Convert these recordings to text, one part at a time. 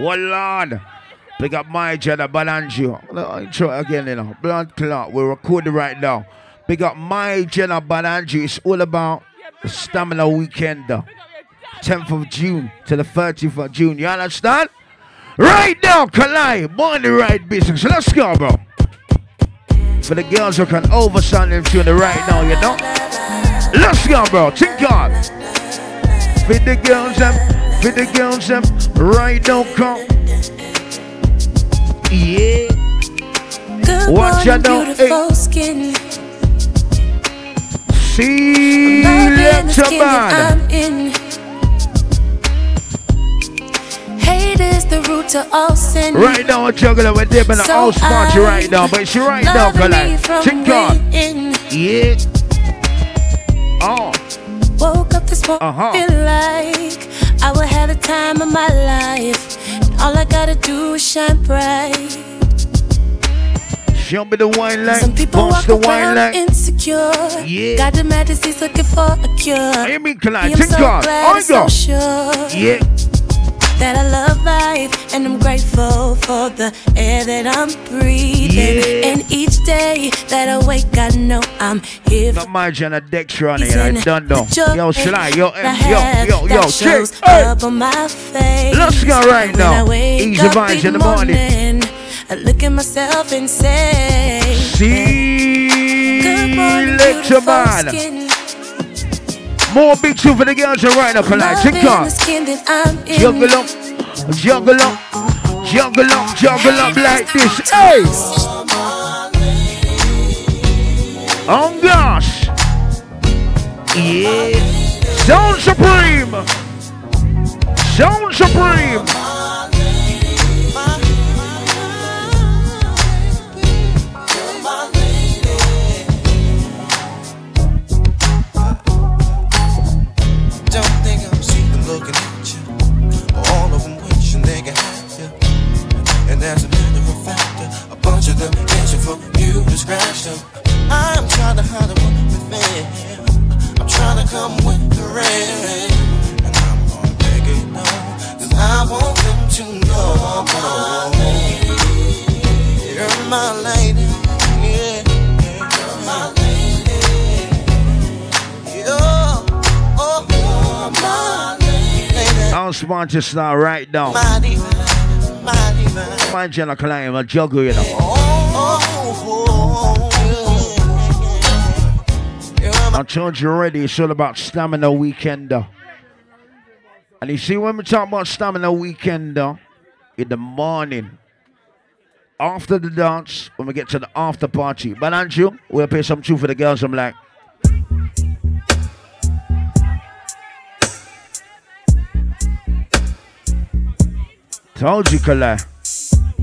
Oh Lord, pick up my Jada Balanji. Intro again, you know. Blood clot, we're recording right now. Pick up my Jada Balanji. It's all about the stamina weekend, 10th of June to the 30th of June. You understand? Right now, Kal-i, born the right business. Let's go, bro. For the girls who can oversound them tune right now, you know. Let's go, bro. Think God. Fit the girls up, fit the girls up. Right now, come. Yeah. Good watch morning, out beautiful skin. See later, man. Hate is the root to all sin. Right now I'm juggling with them and so all spots right now. But she right now, Kal-i. Check God. Yeah. Oh. Woke up this morning, feel like I will have the time of my life. And all I gotta do is shine bright. She'll be the wine light. Some people walk around insecure. Yeah. Got the majesties looking for a cure. I mean, Kal-i. Check God. I'm so sure. Yeah. That I love life, and I'm grateful for the air that I'm breathing. Yeah. And each day that I wake, I know I'm here. Not my genetics running, I done though. Yo, Sly, yo, cheers. Up on my face. Let's go right now. Easy vibes in the morning. I look at myself and say, see, good morning, beautiful skin. More big two for the girls right now, Kal-i. Check God. Juggle up, juggle up, juggle up, juggle up like this. Hey! Oh gosh! Yeah! Sound Supreme! Sound Supreme! As a matter of fact, a bunch of them dancing for you to scratch them. I'm trying to hide away with me. I'm trying to come with the rain. And I'm gonna make it known, cause I want them to know you're my lady. Yeah. You're my lady. You're my lady. I'm sponsored now right now. Mind you, Kal-i, I juggle, you know. I told you already, it's all about stamina weekender. And you see, when we talk about stamina weekender, in the morning, after the dance, when we get to the after party, but aren't you? We'll pay some tune for the girls. I'm like, told you, Kal-i.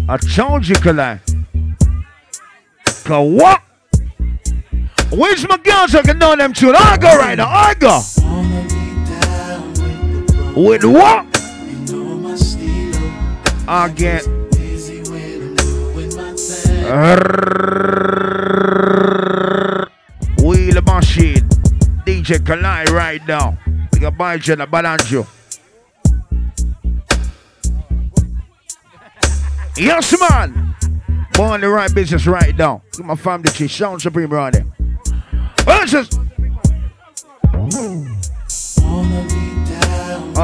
I told you, Kal-i. Cause what? Where's my girls so I can know them too? I go right now, I go. With what? I get Wheel of Machine. DJ Kal-i right now. We got my Jenna Balanjo. Yes, man. Born the right business right now. Look at my family tree. Sound Supreme right there. Oh,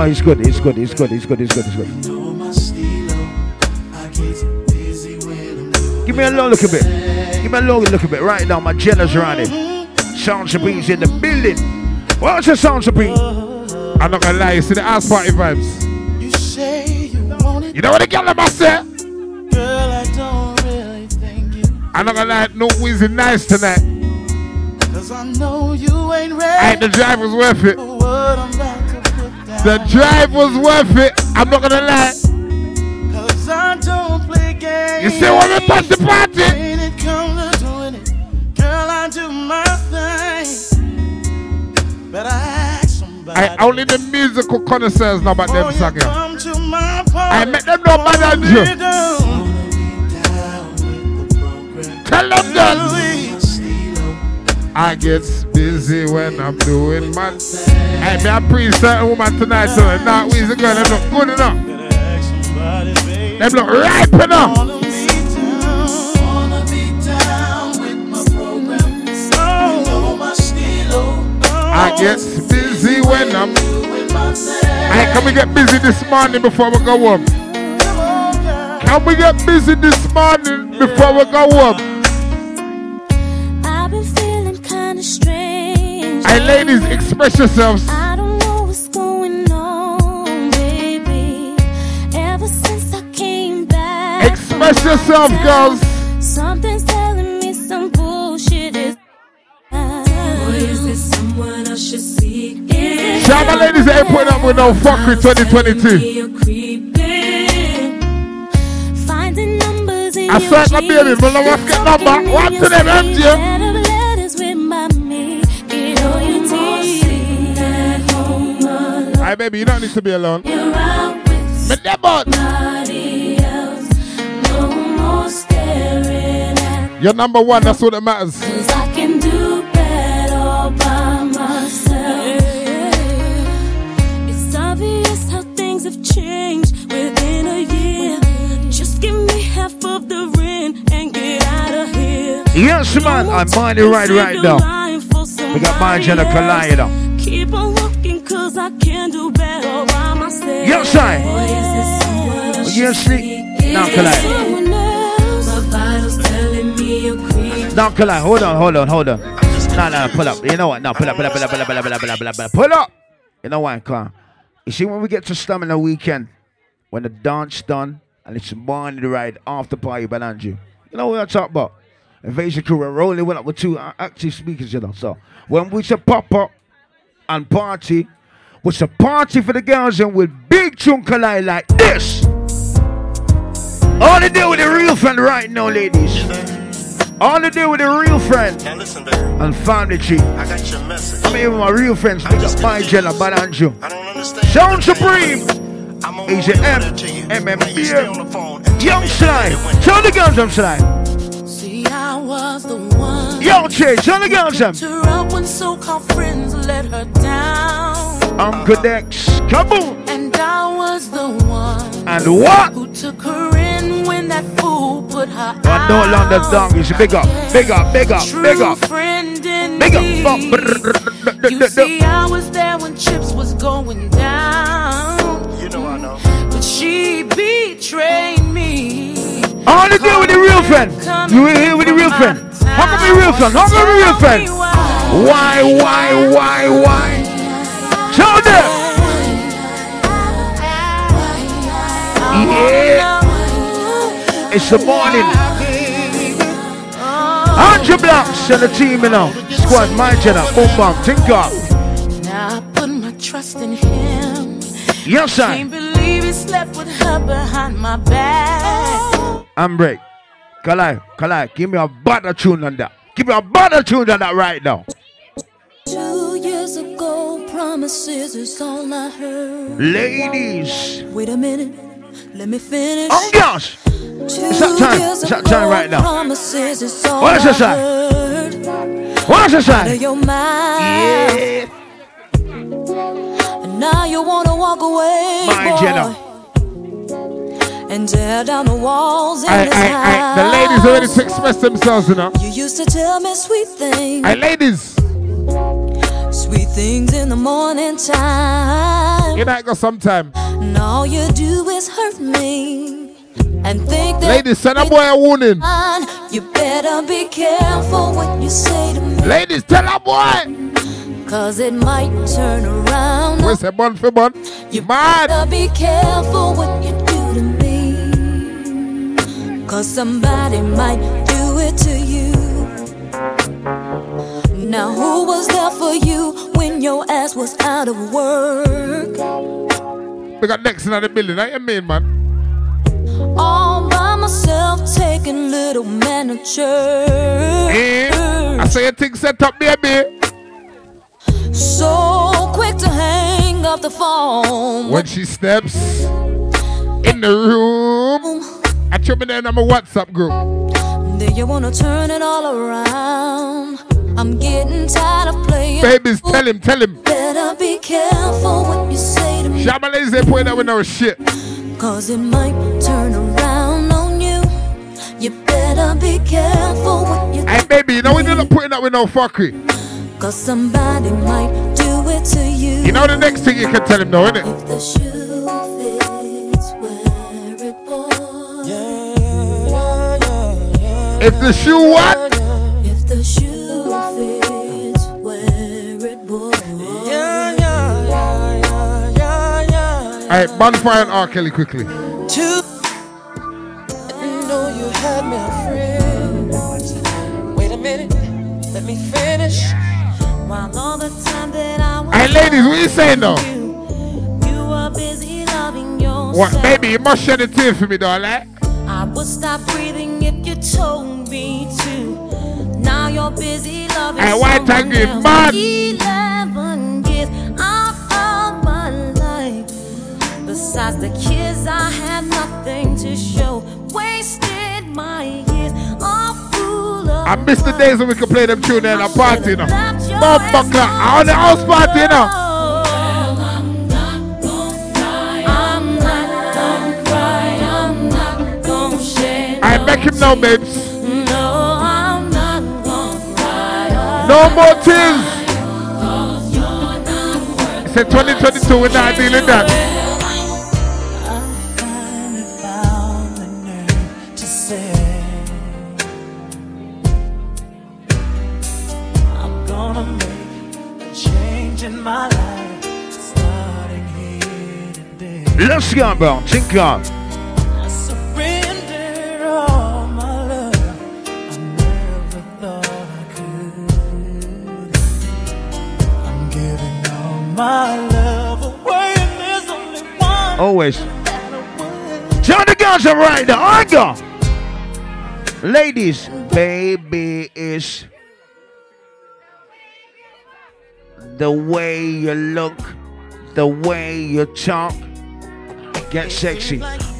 it's good. It's good. It's good. It's good. It's good. It's good. Give me a low look a bit. Give me a low look a bit right now. My jealous right there. Sound Supreme's in the building. What's the Sound Supreme? I'm not gonna lie. It's in the house party vibes. You say you want it. You know what I get the master. Girl, I don't really think you. I'm not gonna lie, no Wheezy nice tonight. Cause I know you ain't ready. The drive was worth it. The drive was worth it. I'm not gonna lie. Cause I don't play games. You still wanna touch the party? When it comes to doing it, girl, I do my thing. But I ask somebody. I only the musical connoisseurs know about them suckers. I make them know about them. Tell them that I get busy when I'm doing my thing. Hey, man, I preach certain woman tonight, so not Weezy girl, I'm not good enough. Them look ripe enough. Wanna be down with my program. Oh. My stilo. I get busy when I'm doing my thing. Hey, can we get busy this morning before we go home? Can we get busy this morning before we go home? Hey ladies, express yourselves. I don't know what's going on, baby. Ever since I came back. Express yourself, girls. Something's telling me some bullshit is. Or is this someone I should seek? Shabba ladies ain't putting up with no fuckery 2022. Finding numbers in your jeans. I said my baby, but I must get number. What to them, MJ? Hey baby, you don't need to be alone. You're out with somebody else. No more staring at. You're number one, that's all that matters. Cause I can do better all by myself. It's obvious how things have changed within a year. Just give me half of the rent and get out of here. Yes man, I'm minding right now. We got mine and a Kal-i though. Keep on walking cause I can do better by myself. Yo, shine. You sleep. Now, Kal-i. Now, Kal-i. Hold on. Nah, pull up. You know what? No, pull up. Pull up. You know what? Come on. You see, when we get to stamina weekend, when the dance done and it's morning ride after party behind you, you know what I'm talking about? Invasion Crew, we're rolling up with two active speakers, you know. So when we say pop up and party, was a party for the girls and with big chunk Kal-i like this. All they do with a real friend right now, ladies. All they do with a real friend and family tree. I got your message. I mean, even my real friends, they got my Jella, Bad Andrew. Sound Supreme. He's an MMB. Young Sly. Tell the girls I'm Sly. Yo, Jay, tell the girls them. I'm good ex. Come on. And I was the one. And what? Who took her in when that fool put her out. I know London dog is big up. You see, I was there when Chips was going down. You know I know. But she betrayed me. I want to deal with the real friend. You were here with the real friend. How come the real friend? Why? Tell them. Yeah. It's the morning. 100 blocks and the team, you know. Squad, my channel. Boom, bam, tinker. Now I put my trust in him. Yes, sir. I can't believe he slept with her behind my back. I'm break. Kal-i, give me a butter tune on that. Give me a butter tune on that right now. 2 years ago, promises is all I heard. Ladies. Wait a minute, let me finish. Oh gosh. It's that time right now. Promises is all what is this time? What is this time? Yeah. And now you wanna walk away, my Jenna. And tear down the walls in this house. The ladies are ready to express themselves, you know. You used to tell me sweet things. Hey, ladies. Sweet things in the morning time. You might go sometime. And all you do is hurt me. And think that. Ladies, send a boy a warning. You better be careful what you say to me. Ladies, tell a boy. Cause it might turn around. Where's a bun for bun? You better be careful what you do to me. Cause somebody might do it to you. Now who was there for you when your ass was out of work? We got next in the building, ain't you mean, man? All by myself, taking little man to church. I say a thing set up, baby. So quick to hang up the phone. When she steps in the room. I tripping in on my WhatsApp group. Then you wanna turn it all around. I'm getting tired of playing. Babies, tell him. Better be careful what you say to me. Shabba ladies, they point out with no shit. Cause it might turn around. careful what you hey, baby, you know we're not putting up with no fuckery. Cause somebody might do it to you. You know the next thing you can tell him though, isn't it? If the shoe fits where it falls. Yeah, yeah, yeah, yeah. If the shoe what? If the shoe fits. Alright, bonfire and R. Kelly quickly. Wait a minute, let me finish. Hey ladies, what are you saying though? You were busy loving yourself. What, baby, you must shed a tear for me though, like. I would stop breathing if you told me to. Now you're busy loving yourself. Hey, white tangy, man. Besides the kids, I had nothing to show. Wasted my years. I miss the days when we could play them tunes at a party, you know. Bumbuckler, on the house party, you know. I'm not gonna cry. I'm not gonna cry. I'm not gonna shed. I make him know, babes. No, I'm not gonna cry. No more tears. It's a 2022, we're not dealing that. Let's go, bro. Think on. I surrender all my love. I never thought I could. I'm giving all my love away, and there's only one. Always. Turn the girls are right now. I go. Ladies, baby is the way you look, the way you talk. Get sexy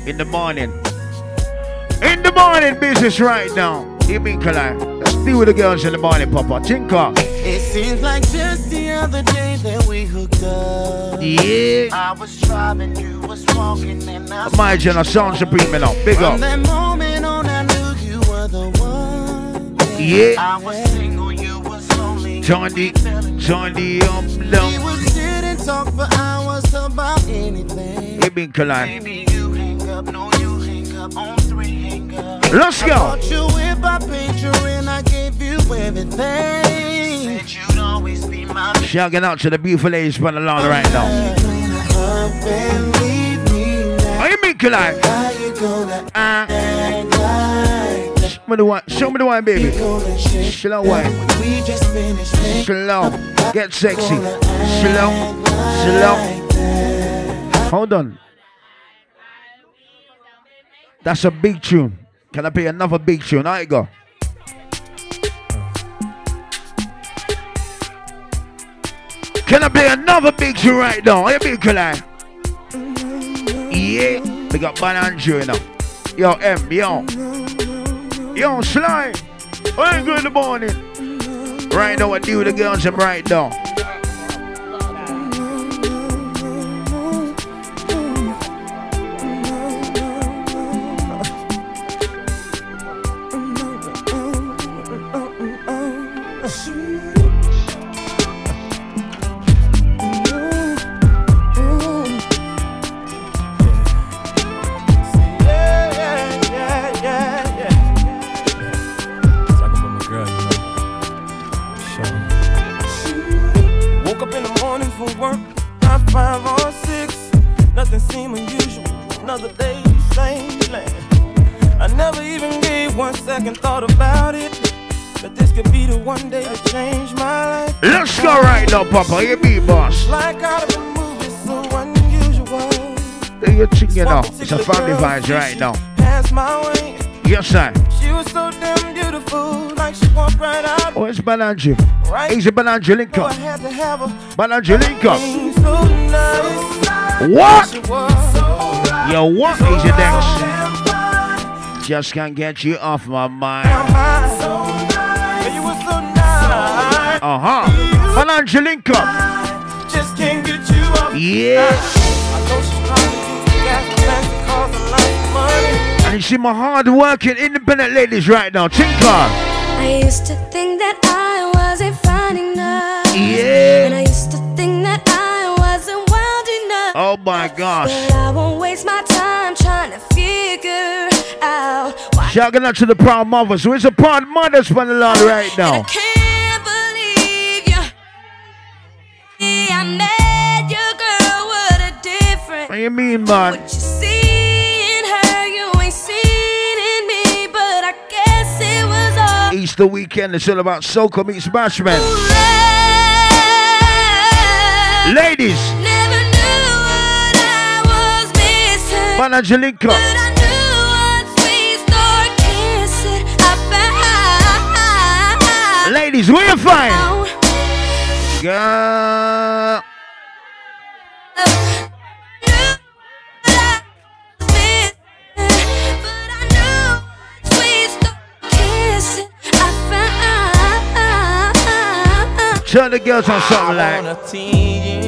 in the morning. In the morning business right now. You mean Kal-i? Let's deal with the girls in the morning, Papa. Tinker. It seems like just the other day that we hooked up. Yeah. I was driving, you was walking, and I imagine a Sound Supreme now. Big up. From that moment on, I knew you were the one. Yeah. I was single, you was lonely. Johnny, we would sit and talk for hours about anything. Baby, you hang up, no, you hang up on three hang up. Let's go. I bought you with my picture and I gave you everything. Said you'd always be my baby. Shouting out to the beautiful ladies from the line right now. How you mean, Kal-i? Show me the wine, baby. Slow wine. Slow. Get sexy. Slow. Slow. Hold on. That's a big tune. Can I play another big tune? All right, go. Can I play another big tune right now? Are you big, Kal-i? Yeah. We got Bananjo, you know. Yo, M, yo. Yo, Sly. I ain't good in the morning. Right now, I deal with the girls, I'm right now. Papa, you be boss. Like I've been moving so unusual. Then you think you know, it's a family vibes right now. Yes, sir. She was so damn beautiful, like she walked right out. Oh, it's Bananjo. Right. It's a Bananjo link up. Bananjo link up. What? Yo, what so is your next? Just can't get you off my mind. Uh-huh. Bananjo link up. Just can't get you up. Yeah. I know she's probably used to gas and cause a lot of money. And see my hard working independent ladies right now. Tinker. I used to think that I wasn't fine enough. Yeah. And I used to think that I wasn't wild enough. Oh my gosh. But I won't waste my time trying to figure out why. Shouting out to the proud mothers. Who is the proud mothers for the Lord right now? And I can't believe you. Yeah, I met your girl. What a difference. What do you mean, man? What you see? Easter weekend, it's all about soca meets bashment. Ladies, never knew what I was missing. Man, Angelica. But I knew once we start kissing, I found. Ladies, we're fine. Yeah. Turn the girls on something like.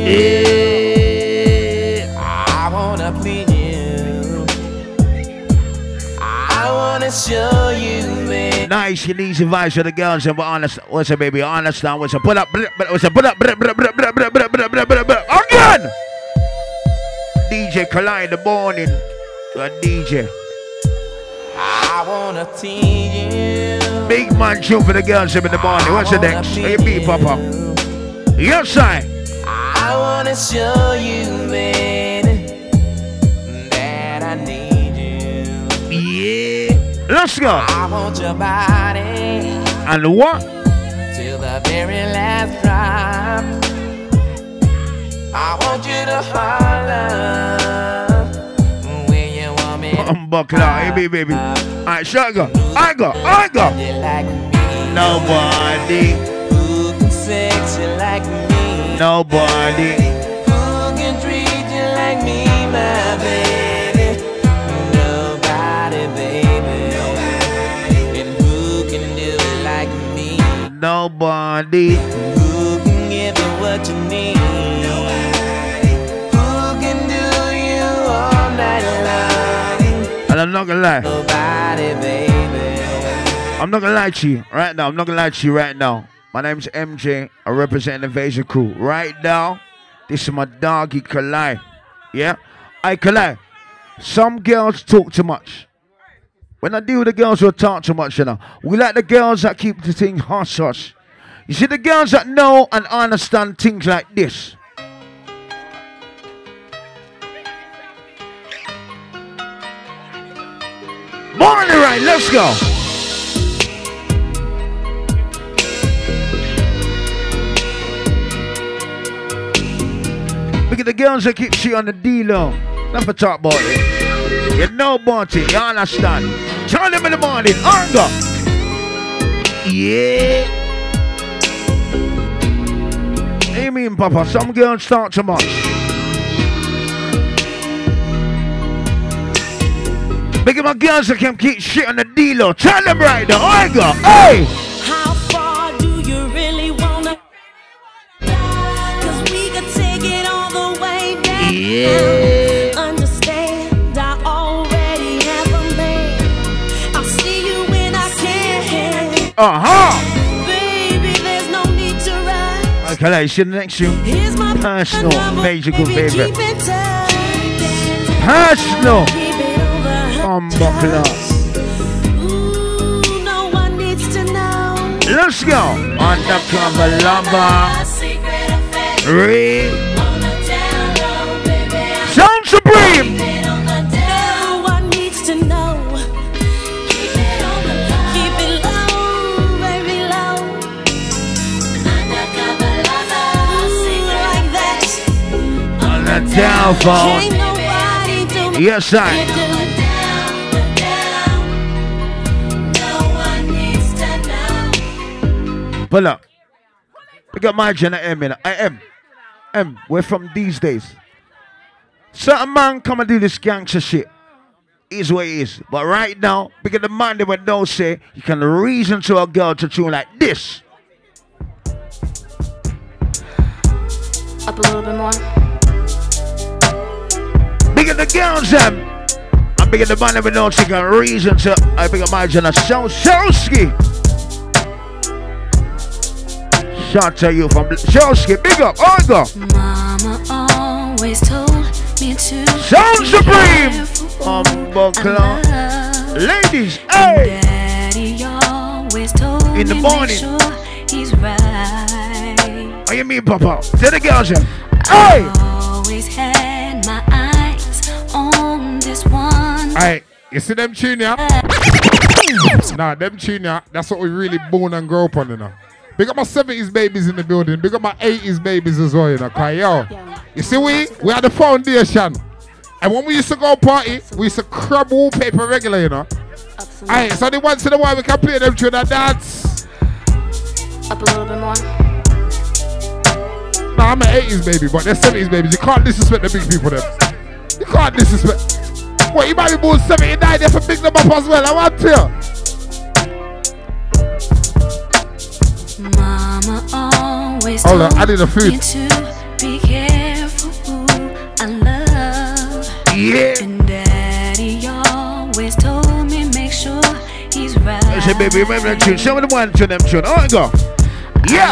Yeah. I wanna plead you. I wanna show you me. Nice and easy vibes for the girls, and we're honest. What's it, baby? Honest now. What's it? Put up. What's it? Put up. Again. DJ Kal-i in the morning. A DJ. I wanna tease you. Big man tune for the girls in the morning. What's the next? What you mean, Papa? Your side. I wanna show you, man, that I need you. Yeah. Let's go. I want your body. And what? Till the very last drop. I want you to holler when you want me. Buckle out, hey, baby. Alright, sugar. I go. Like nobody who can sex you like me. Nobody who can treat you like me, my baby. Nobody, baby. Nobody. And who can do it like me? Nobody who can give you what you need. Nobody who can do you all night long. And I'm not gonna lie. Nobody, baby. I'm not gonna lie to you right now. My name's MJ. I represent the Invasion Crew. Right now, this is my doggy Kal-i. Yeah? I Kal-i. Some girls talk too much. When I deal with the girls who talk too much, you know. We like the girls that keep the thing hush. You see the girls that know and understand things like this. Morning, right, let's go. Look at the girls that keep shit on the D-Lo. Not for talk about it. You know about it, you understand. Turn them in the morning, on go. Yeah. What do you mean, Papa? Some girls start too much. Look at my girls that can keep shit on the D-Lo. Tell them right now. I go. Hey! How far do you really wanna? Cause we could take it all the way back. Yeah. Understand, I already have a man. I'll see you when I can. Uh-huh. Baby, there's no need to rush. Okay, let's see the next tune. Here's my personal major good favorite. Personal. Ooh, no one needs to know. Let's go. Undercover lover. Real. Sound Supreme. No one needs to know. Keep it low, very low. Undercover lover. Ooh, like that. On the telephone. Yes, I. Pull up. Pick up my Jenna M. I am. We're from these days. Certain man come and do this gangster shit. Is what it is. But right now, because the man they would know say, you can reason to a girl to tune like this. Up a little bit more. Bigger the girls, them. I'm big up the man, let me know she got reason to. I big up my Jenna Showski. Shout to you from Showski, big up, Olga. Mama always told me to Sound Supreme. Ladies, hey. Daddy always told in the morning. Sure he's right. Oh, you mean, Papa? Tell the girls, yeah. Hey. Always had my eyes on this one. Alright, you see them junior? Nah, them junior, that's what we really born and grow up on, you know. Big up my 70s babies in the building. Big up my 80s babies as well, you know. Cause, yo, you see, we are the foundation. And when we used to go party, we used to crab wallpaper regular, you know. Alright, so then once in a while we can play them tune and dance. Up a little bit more. Nah, I'm an 80s baby, but they're 70s babies. You can't disrespect the big people them. You can't disrespect. What, you might be born 79, they have to big them up as well. I want to you. Mama always hold on, I need the food. Be careful who I love. Yeah. And Daddy always told me make sure he's right. Listen, baby, remember that tune. Show me the one to them tune. Oh, go. Yeah.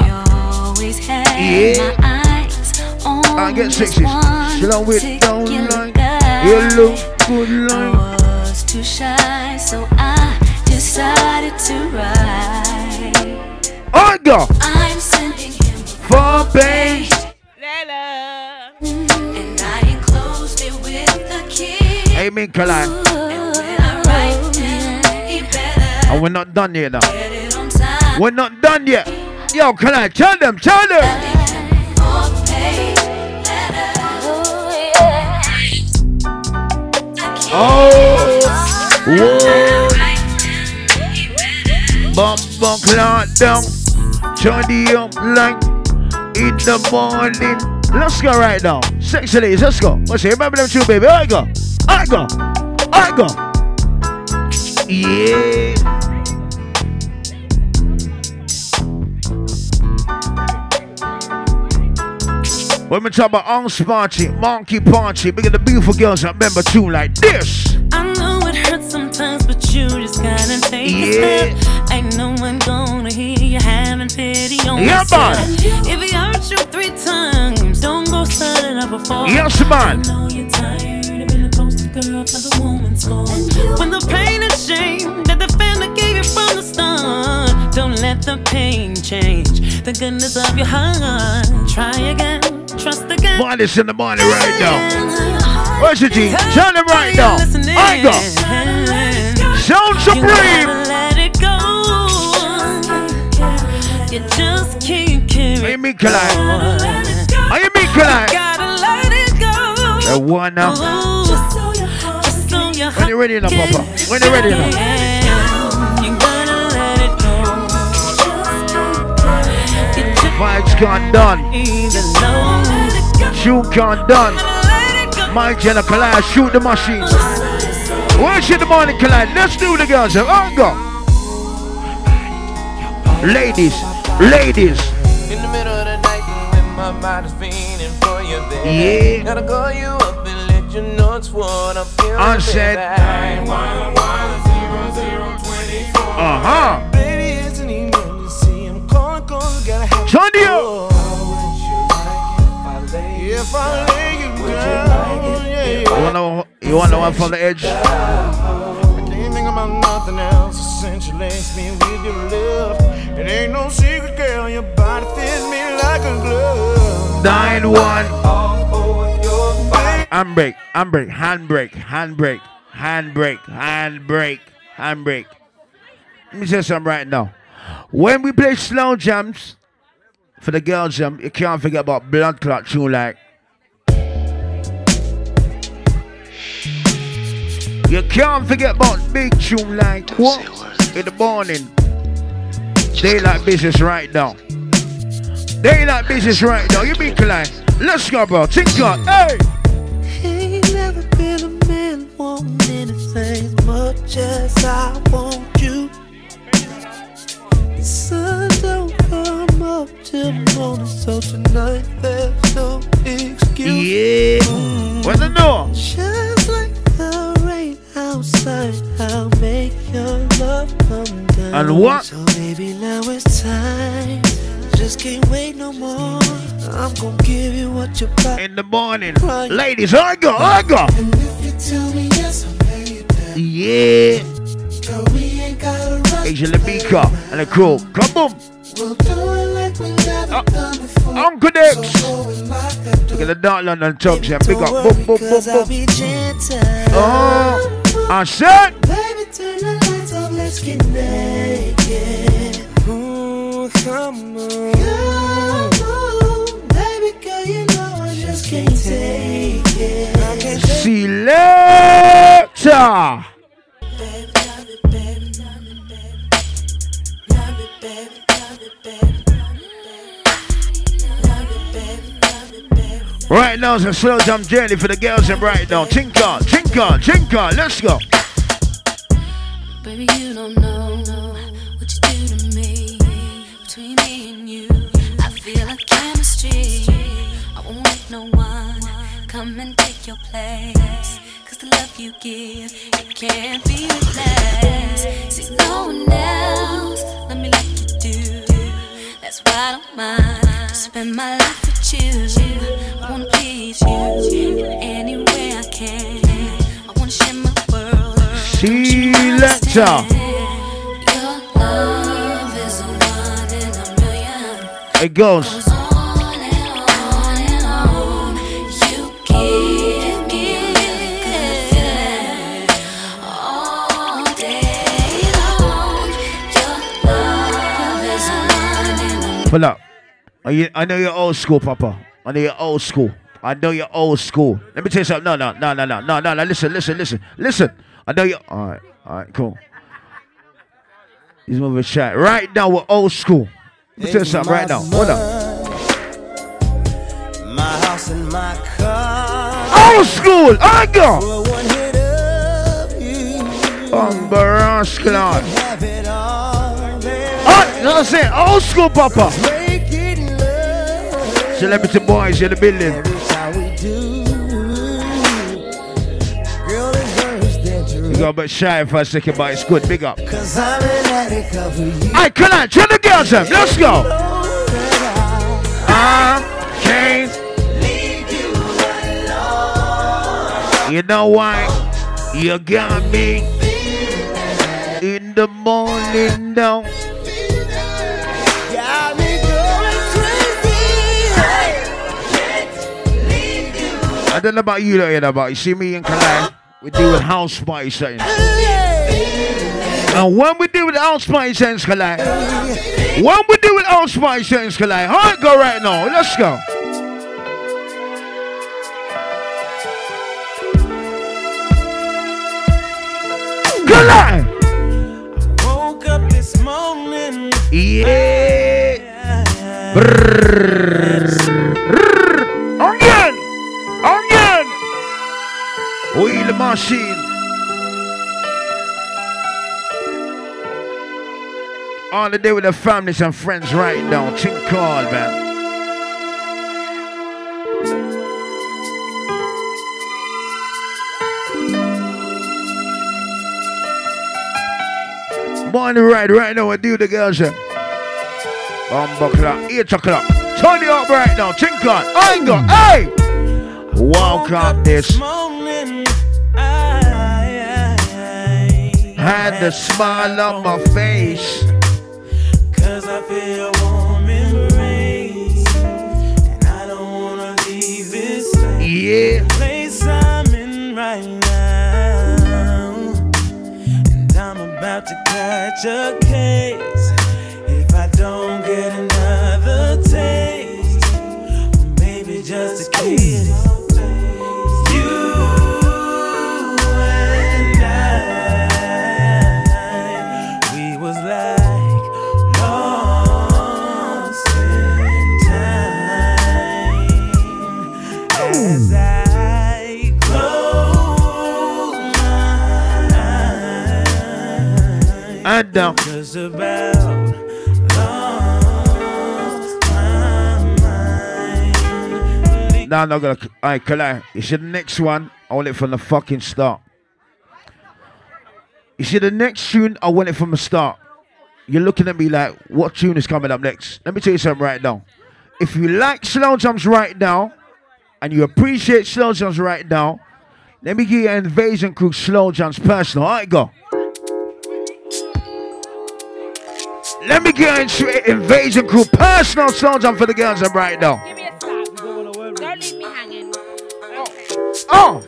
Yeah. My eyes on I get sixes. Slow it down like you look good like. I was too shy, so I decided to ride. I go. I'm sending him for base. And I enclosed it with a key. Amen, Kal-i. And when I write him, he better. And we're not done yet, though. We're not done yet. Yo, can I tell them? Tell them. Oh, whoa. Bumble clock down. Johnny up like in the morning. Let's go right now. Sexy ladies, let's go. Let's see. Remember them two, baby. I go. I go. I go. Yeah. When we talk about ounce party, monkey party, we get the beautiful girls that remember too like this. I know it hurts sometimes, but you just gotta take a step. Ain't no one gonna hear you having pity on yourself. If he hurt you 3 times, don't go starting up before. Yes, man. I know you're tired of being a poster girl for the woman's score. When the pain and shame that the family gave you from the start, don't let the pain change the goodness of your heart. Try again. Mind is in the morning right now. Where's the G? Turn it right now. I go. Sound Supreme. Let it go. You just keep killing. I mean, Kal-i. I mean, Kal-i. Gotta let it go. I wanna. When you're ready enough, Papa. When you're ready enough. Mike's gone done. Shoot gone done. Mike Jenna Kal-i, shoot the machine. Where's in the morning, Kal-i? Let's do the girls. I'll go. Ladies, ladies. In the middle of the night, when my body's feeling for you, there. Yeah. Gotta call you up and let you know it's what I'm feeling. Unsaid. 911-0024. Uh huh. Chandio! You wanna one from the edge? Thinking about nothing else since you laced me with your love. It ain't no secret, girl, your body fits me like a glove. 9-1. Handbrake, handbrake, handbrake, handbrake, handbrake, handbrake, handbrake. Let me say something right now. When we play slow jams, for the girls, you can't forget about blood clot tune like. You can't forget about big tune like what? In the morning. Daylight business right now. Daylight business right now. You mean Kal-i? Let's go, bro. Think on. Hey! Ain't never been a man wanting as much as I want you. The sun don't come up till morning, so tonight there's no excuse. Yeah. What's the door? Shines like the rain, how make your love come down. And what? So baby, now it's time. Just can't wait no more. I'm gonna give you what you got. In the morning, ladies, I go. And if you tell me yes, I'll pay you back. Yeah. Girl, we ain't gotta rush. Asia Lamika and the crew. Come on. We'll do it like we never done before. I'm connected. So look at the dark London talk jam. Big up. Boom, boom, boom, boom. Oh, I said. Baby, turn the lights off. Let's get naked. Ooh, come on. Come on. Baby girl, you know I just can't take it. I can't take it. Selector. Right now it's a slow jump journey for the girls and right now. Chinka, let's go. Baby, you don't know what you do to me. Between me and you, I feel like chemistry. I won't let no one come and take your place. Cause the love you give, it can't be replaced. See, no one else, let me like you do. That's why I don't mind to spend my life with you. I wanna please you in any way I can. I wanna share my world. Selector. Your love is one in a million. It goes on and on and on. You give me a good feeling all day long. Your love is one in a. Pull up. I know you're old school, Papa. I know you're old school. Let me tell you something. No. Listen. I know you're... All right, cool. He's moving chat. Right now, we're old school. Let me tell you something right now. Hold up. My house and my car. Old school! I go! I'm saying old school, Papa. Celebrity boys in the building. You got a bit shy for a second, but it's good. Big up. I cannot. Turn the girls up. Let's go. I can't leave you alone. You know why? You got me in the morning now. I don't know about you, but you see me and Kal-i, we deal with house party settings. And when we deal with house party settings, Kal-i, alright, go right now, let's go. Kal-i! I woke up this morning. Yeah. Oil the machine. All the day with the families and friends right now. Chink call, man. Morning ride right now. I do the girls. 1 o'clock, 8 o'clock. Turn it up right now. Chink call. I ain't got. Hey! Walk up this. Had the smile on my face. Cause I feel warm embrace. And I don't wanna leave this place I'm in right now. And I'm about to catch a case if I don't get another taste. Or maybe just a kiss. Because about lost my mind. Nah, I'm not gonna. Alright, Kal-i. It's the next one. I want it from the fucking start. You see, the next tune, I want it from the start. You're looking at me like, what tune is coming up next? Let me tell you something right now. If you like slow jams right now, and you appreciate slow jams right now, let me give you an Invasion Crew slow jams personal. All right, go. Let me get into it, Invasion Crew personal slow jam for the girls up right now. Give me a start. Don't leave me hanging. Oh.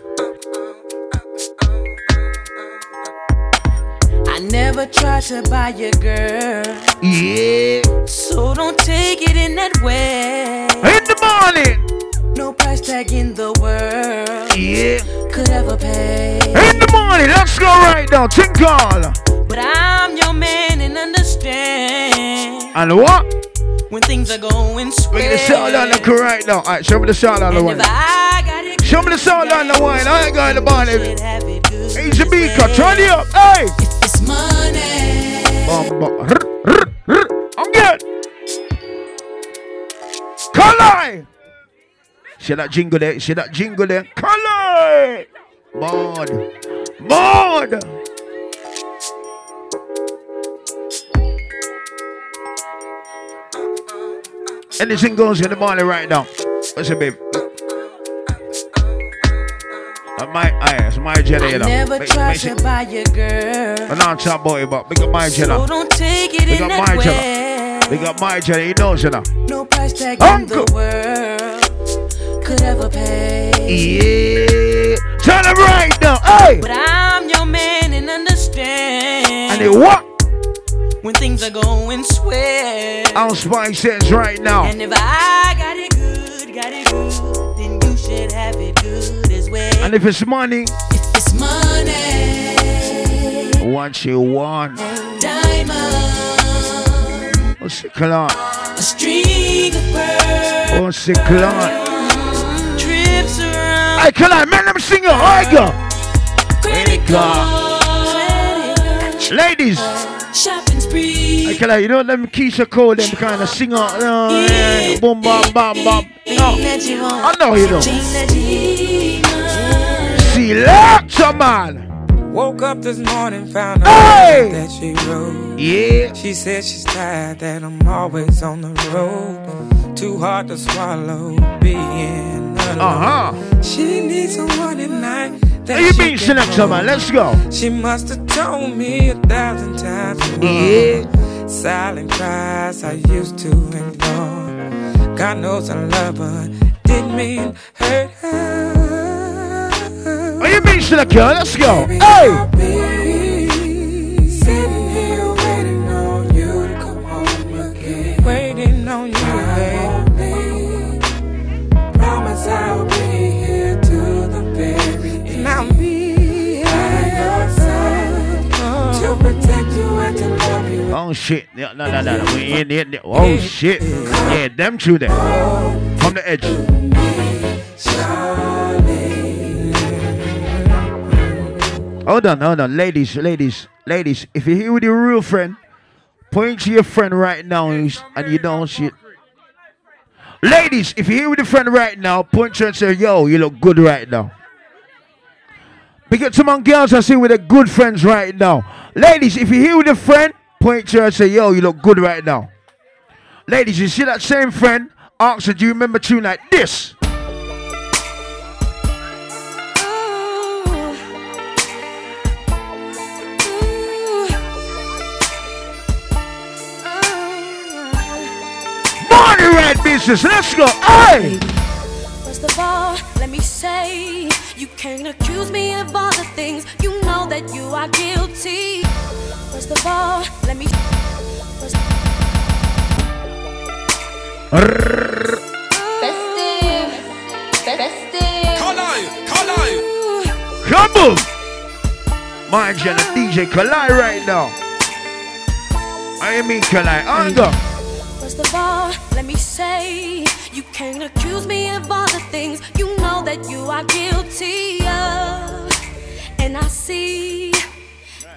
I never tried to buy your girl. Yeah. So don't take it in that way. In the morning. No price tag in the world. Yeah. Could ever pay. In the morning. Let's go right now. Tinkle. But I'm your man and understand. And what? When things are going straight. Make the sound on the crew right now. Alright, show me the sound on the one. Show me the sound on the one. I ain't going to buy it. Hey, Jamaica, turn it up. Hey! It's money. I'm good. Kal-i! See that jingle there? See that jingle there? Kal-i! Mod! Anything goes in the morning right now. What's it, babe? It's my agenda, you know. I never tried to buy your girl. I know I'm talking about you, but we got my agenda. So don't take it in that way. We got my agenda, he knows, you know. No price tag in the world could ever pay. Yeah. Turn it right now, hey. But I'm your man and understand. And it what? When things are going swell, I'll spice says right now. And if I got it good, then you should have it good as well. And if it's money, what you want, diamond, what's it called? A string of pearls, what's it called? Trips around. Hey, can I, man, let me sing it. I go. Credit card, ladies. Shopping spree. Hey, Kal-i, you know them Keisha Cole, them kind of singer. Boom, bam, bam, bam. No. I know you know. See, later, man. Woke up this morning, found out that she wrote. Yeah. She said she's tired, that I'm always on the road. Too hard to swallow, being alone. She needs someone at night. That you being selector, man? Let's go. She must have told me 1,000 times. Yeah. Silent cries I used to ignore. God knows I love her. Didn't mean hurt her. Are you being selector? Let's go. Baby, hey. I'll be sitting here waiting on you to come home again. Waiting on you, baby. Promise I'll be. Oh shit, yeah, no. We in. Oh shit, yeah, them two there. From the edge. Hold on, ladies. If you're here with your real friend, point to your friend right now, and you don't shit. Ladies, if you're here with your friend right now, point to her and say, "Yo, you look good right now." We get some girls I see with their good friends right now. Ladies, if you're here with a friend, point to her and say, "Yo, you look good right now." Ladies, you see that same friend, ask her, "Do you remember a tune like this?" Morning Red Business, let's go, hey! First of all, let me say, you can't accuse me of all the things you know that you are guilty. First of all, let me. Festive. Kal-i. Come on. Mind you, the DJ Kal-i right now. I mean Kal-i. Under. First of all, let me say, you can't accuse me of all the things you know that you are guilty of. And I see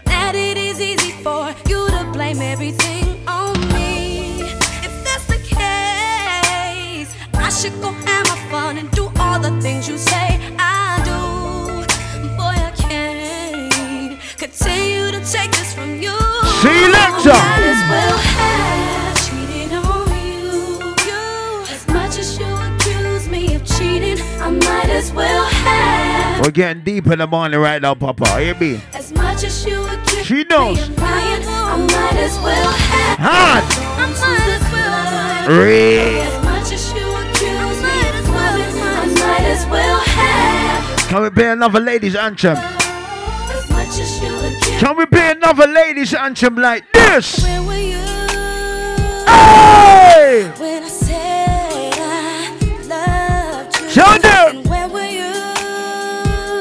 that it is easy for you to blame everything on me. If that's the case, I should go have my fun and do all the things you say I do. Boy, I can't continue to take this from you. See you later. Might as well have cheated on you. As much as you accuse me of cheating, I might as well have. We're getting deep in the morning right now, Papa. Hear me? As much as you accuse me of lying, I might as well have. Hard. I might as well have. Real. As much as you accuse me of loving, I might as well have. Can we be another ladies' anthem? Can we be another ladies' anthem like this? Where were you? Hey! When I said I loved you. Show them! Where were you?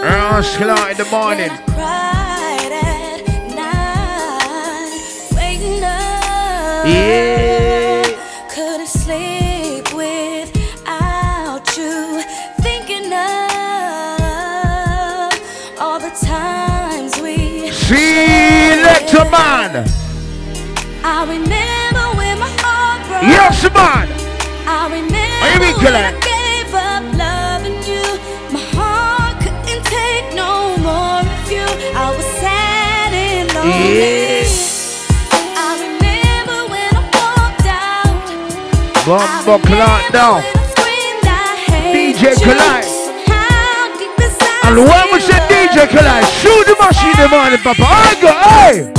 Ask out in the morning. When I cried at night, waking up. Yeah. Couldn't sleep without you. Thinking of all the time. Selector man, I remember when my heart broke. Yes, man. I remember when I gave up loving you. My heart couldn't take no more of you. I was sad and lonely. Yes. I remember when I walked out. Bumble clock down. DJ Kal-i. And where was the DJ Kal-i? Shoot the machine in the morning, Papa. I go, hey!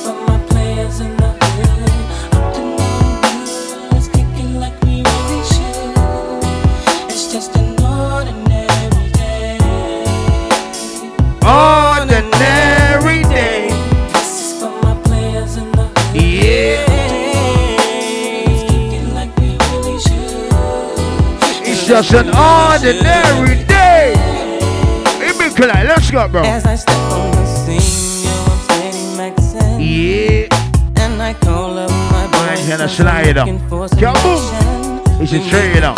Ordinary day. Yeah. It's just an ordinary day. Let's go, bro. As I step on the scene, yo, I'm stating my accent. Yeah. And I call up my boys. I'm gonna slide up. Come on. It's a trail up.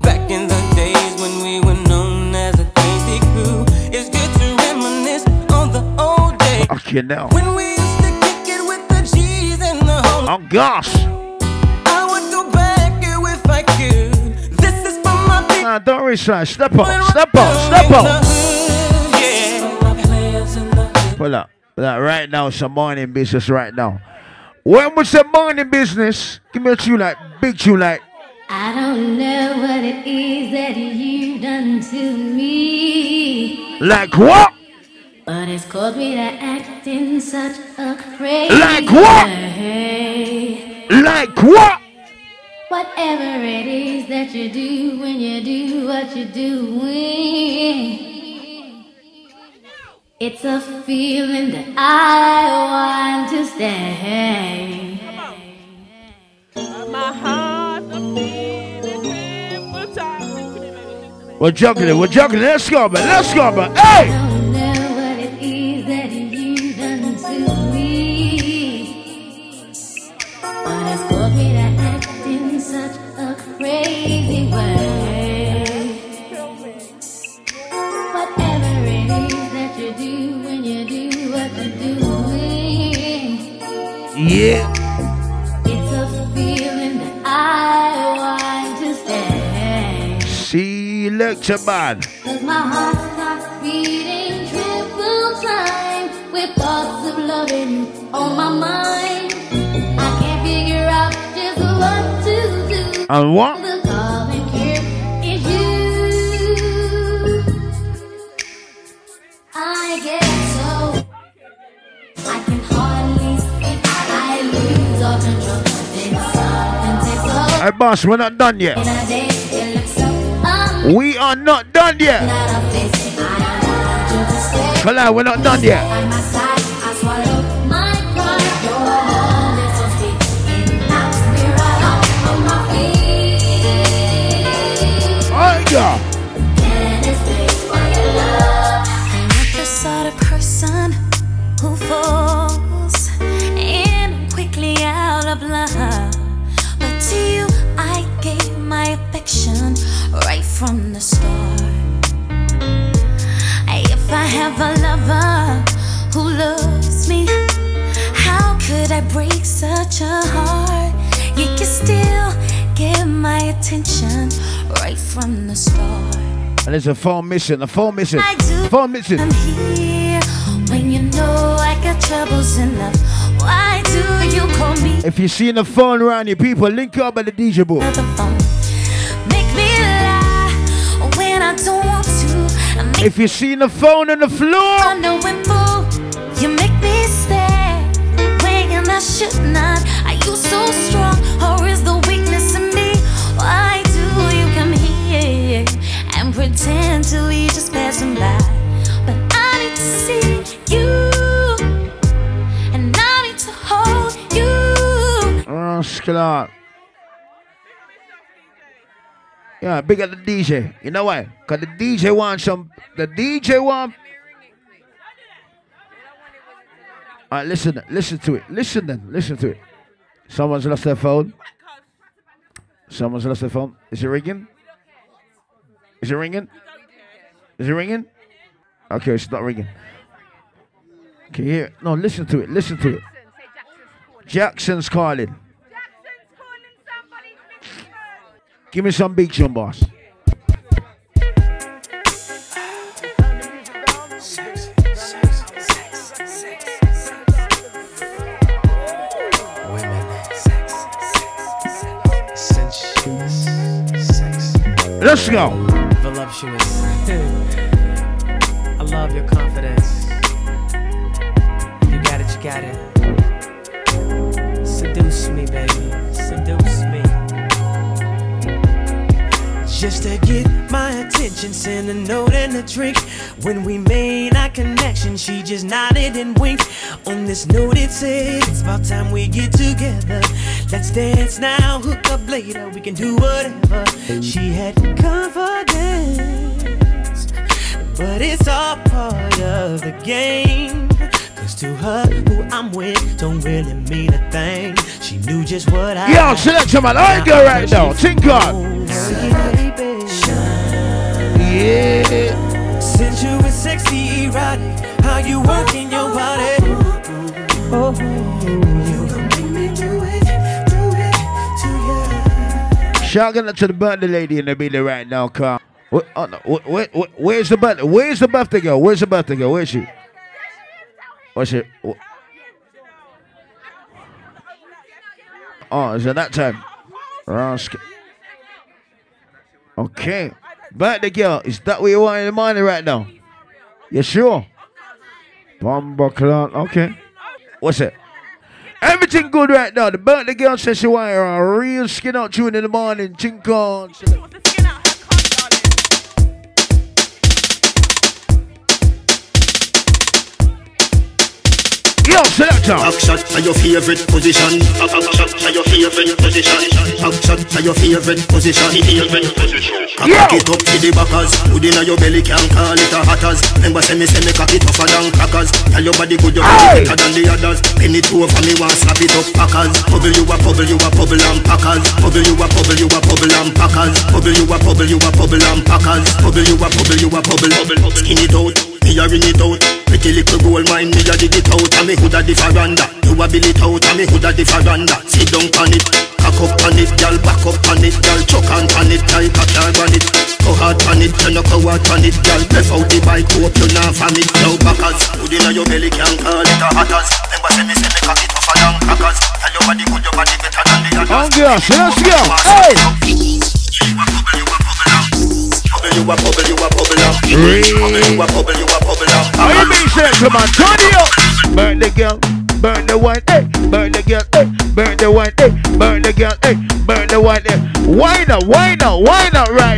Back in the days when we were known as a crazy crew. It's good to reminisce on the old days. Okay, now. When we used to kick it with the G's and the whole. Oh, gosh. I would go back if I could. Nah, don't reach out. Step up. Pull up. Right now, it's a morning business right now. When was the morning business? Give me a tune like, big tune like. I don't know what it is that you done to me. Like what? But it's called me to act in such a crazy way. Like what? Whatever it is that you do when you do what you're doing, it's a feeling that I want to stay. My heart, we're juggling. Let's go, man. Hey! I don't know what it is that you done to me, but it's called me that. Such a crazy way. Whatever it is that you do when you do what you're doing, it's a feeling that I want to stay. See, lecture man. 'Cause my heart starts beating triple time with thoughts of loving on my mind. I can't figure out just what to. And what? The love and care is you. I guess so. I can hardly speak. I lose all control. Hey, boss, we're not done yet. We are not done yet. Kal-i, we're not done yet. Yeah. I'm not the sort of person who falls in quickly out of love, but to you I gave my affection right from the start. If I have a lover who loves me, how could I break such a heart? You can still give my attention right from the start. And there's a phone mission, a phone mission, phone mission. I'm here when you know I got troubles enough. Why do you call me? If you're seeing the phone around you, people, link up at the DJ booth. Make me lie when I don't want to. If you're seeing the phone on the floor, I know when you make me stay, when I should not. Are you so strong, or is the weakness in me? Why do you come here and pretend to be just passing by? But I need to see you, and I need to hold you. Oh, Scott. Yeah, big up the DJ. You know why? Because the DJ wants some. The DJ wants. All right, listen to it. Listen to it. Someone's lost their phone. Is it ringing? Okay, it's not ringing. Can you hear it? No, listen to it. Jackson's calling. Somebody's give me some big jump, boss. Let's go. Voluptuous. I love your confidence. You got it, Seduce me, baby. Seduce me. Just to get my attention, send a note and a drink. When we made our connection, she just nodded and winked. On this note it said, it's about time we get together. Let's dance now, hook up later, we can do whatever. She had confidence, but it's all part of the game. Cause to her, who I'm with, don't really mean a thing. She knew just what I had. Yo, selection man, I ain't good right now, think on. Yeah. Since you was sexy, erotic, how you working your body? Oh, you gon' make me do it to ya. Shout out to the birthday lady in the building right now, Carl. Where's the birthday? Where's the birthday girl? Where's she? Oh, is it that time? Okay. Birthday girl, is that what you want in the morning right now? You sure? Bumbleclown, okay. What's it? Everything good right now. The birthday girl says she wants a real skin out tune in the morning. Chink on. Yo, selector. Up shot to your favorite position. Cock it up to the backers. Put in your belly can call it a hatters. Remember say me cock it tougher than crackers. Tell your body good, your body better than the others. Penny two for me one slap it up packers. Bubble you a bubble, you a bubble and packers. Bubble you a bubble, you a bubble and packers. Bubble you a bubble, you a bubble and packers. Bubble you a bubble, you a bubble. Skin it out, me a ring it out. Pretty little gold mine, me a dig it out. And me hood a di faranda. You a bill it out and me hood a di faranda. Sit down on it, cock up on it, girl back up on it, girl chuck on it, girl cock your on it, go hard on it, turn up go hard on it, girl breath out the bike, hope you not vomit. Now backers, hood inna your belly can call it a hatters. Remember say me cock it tougher than crackers. Tell your body good, your body better than the others. Oh gosh, let's go, hey. You a bubble, you a bubble up. You a bubble, you a bubble up. I mean, selector man, turn it up. Burn the girl, burn the wine, hey. Burn the girl, hey. Burn the wine, hey. Burn the girl, hey. Burn the wine, hey. Wind up, ride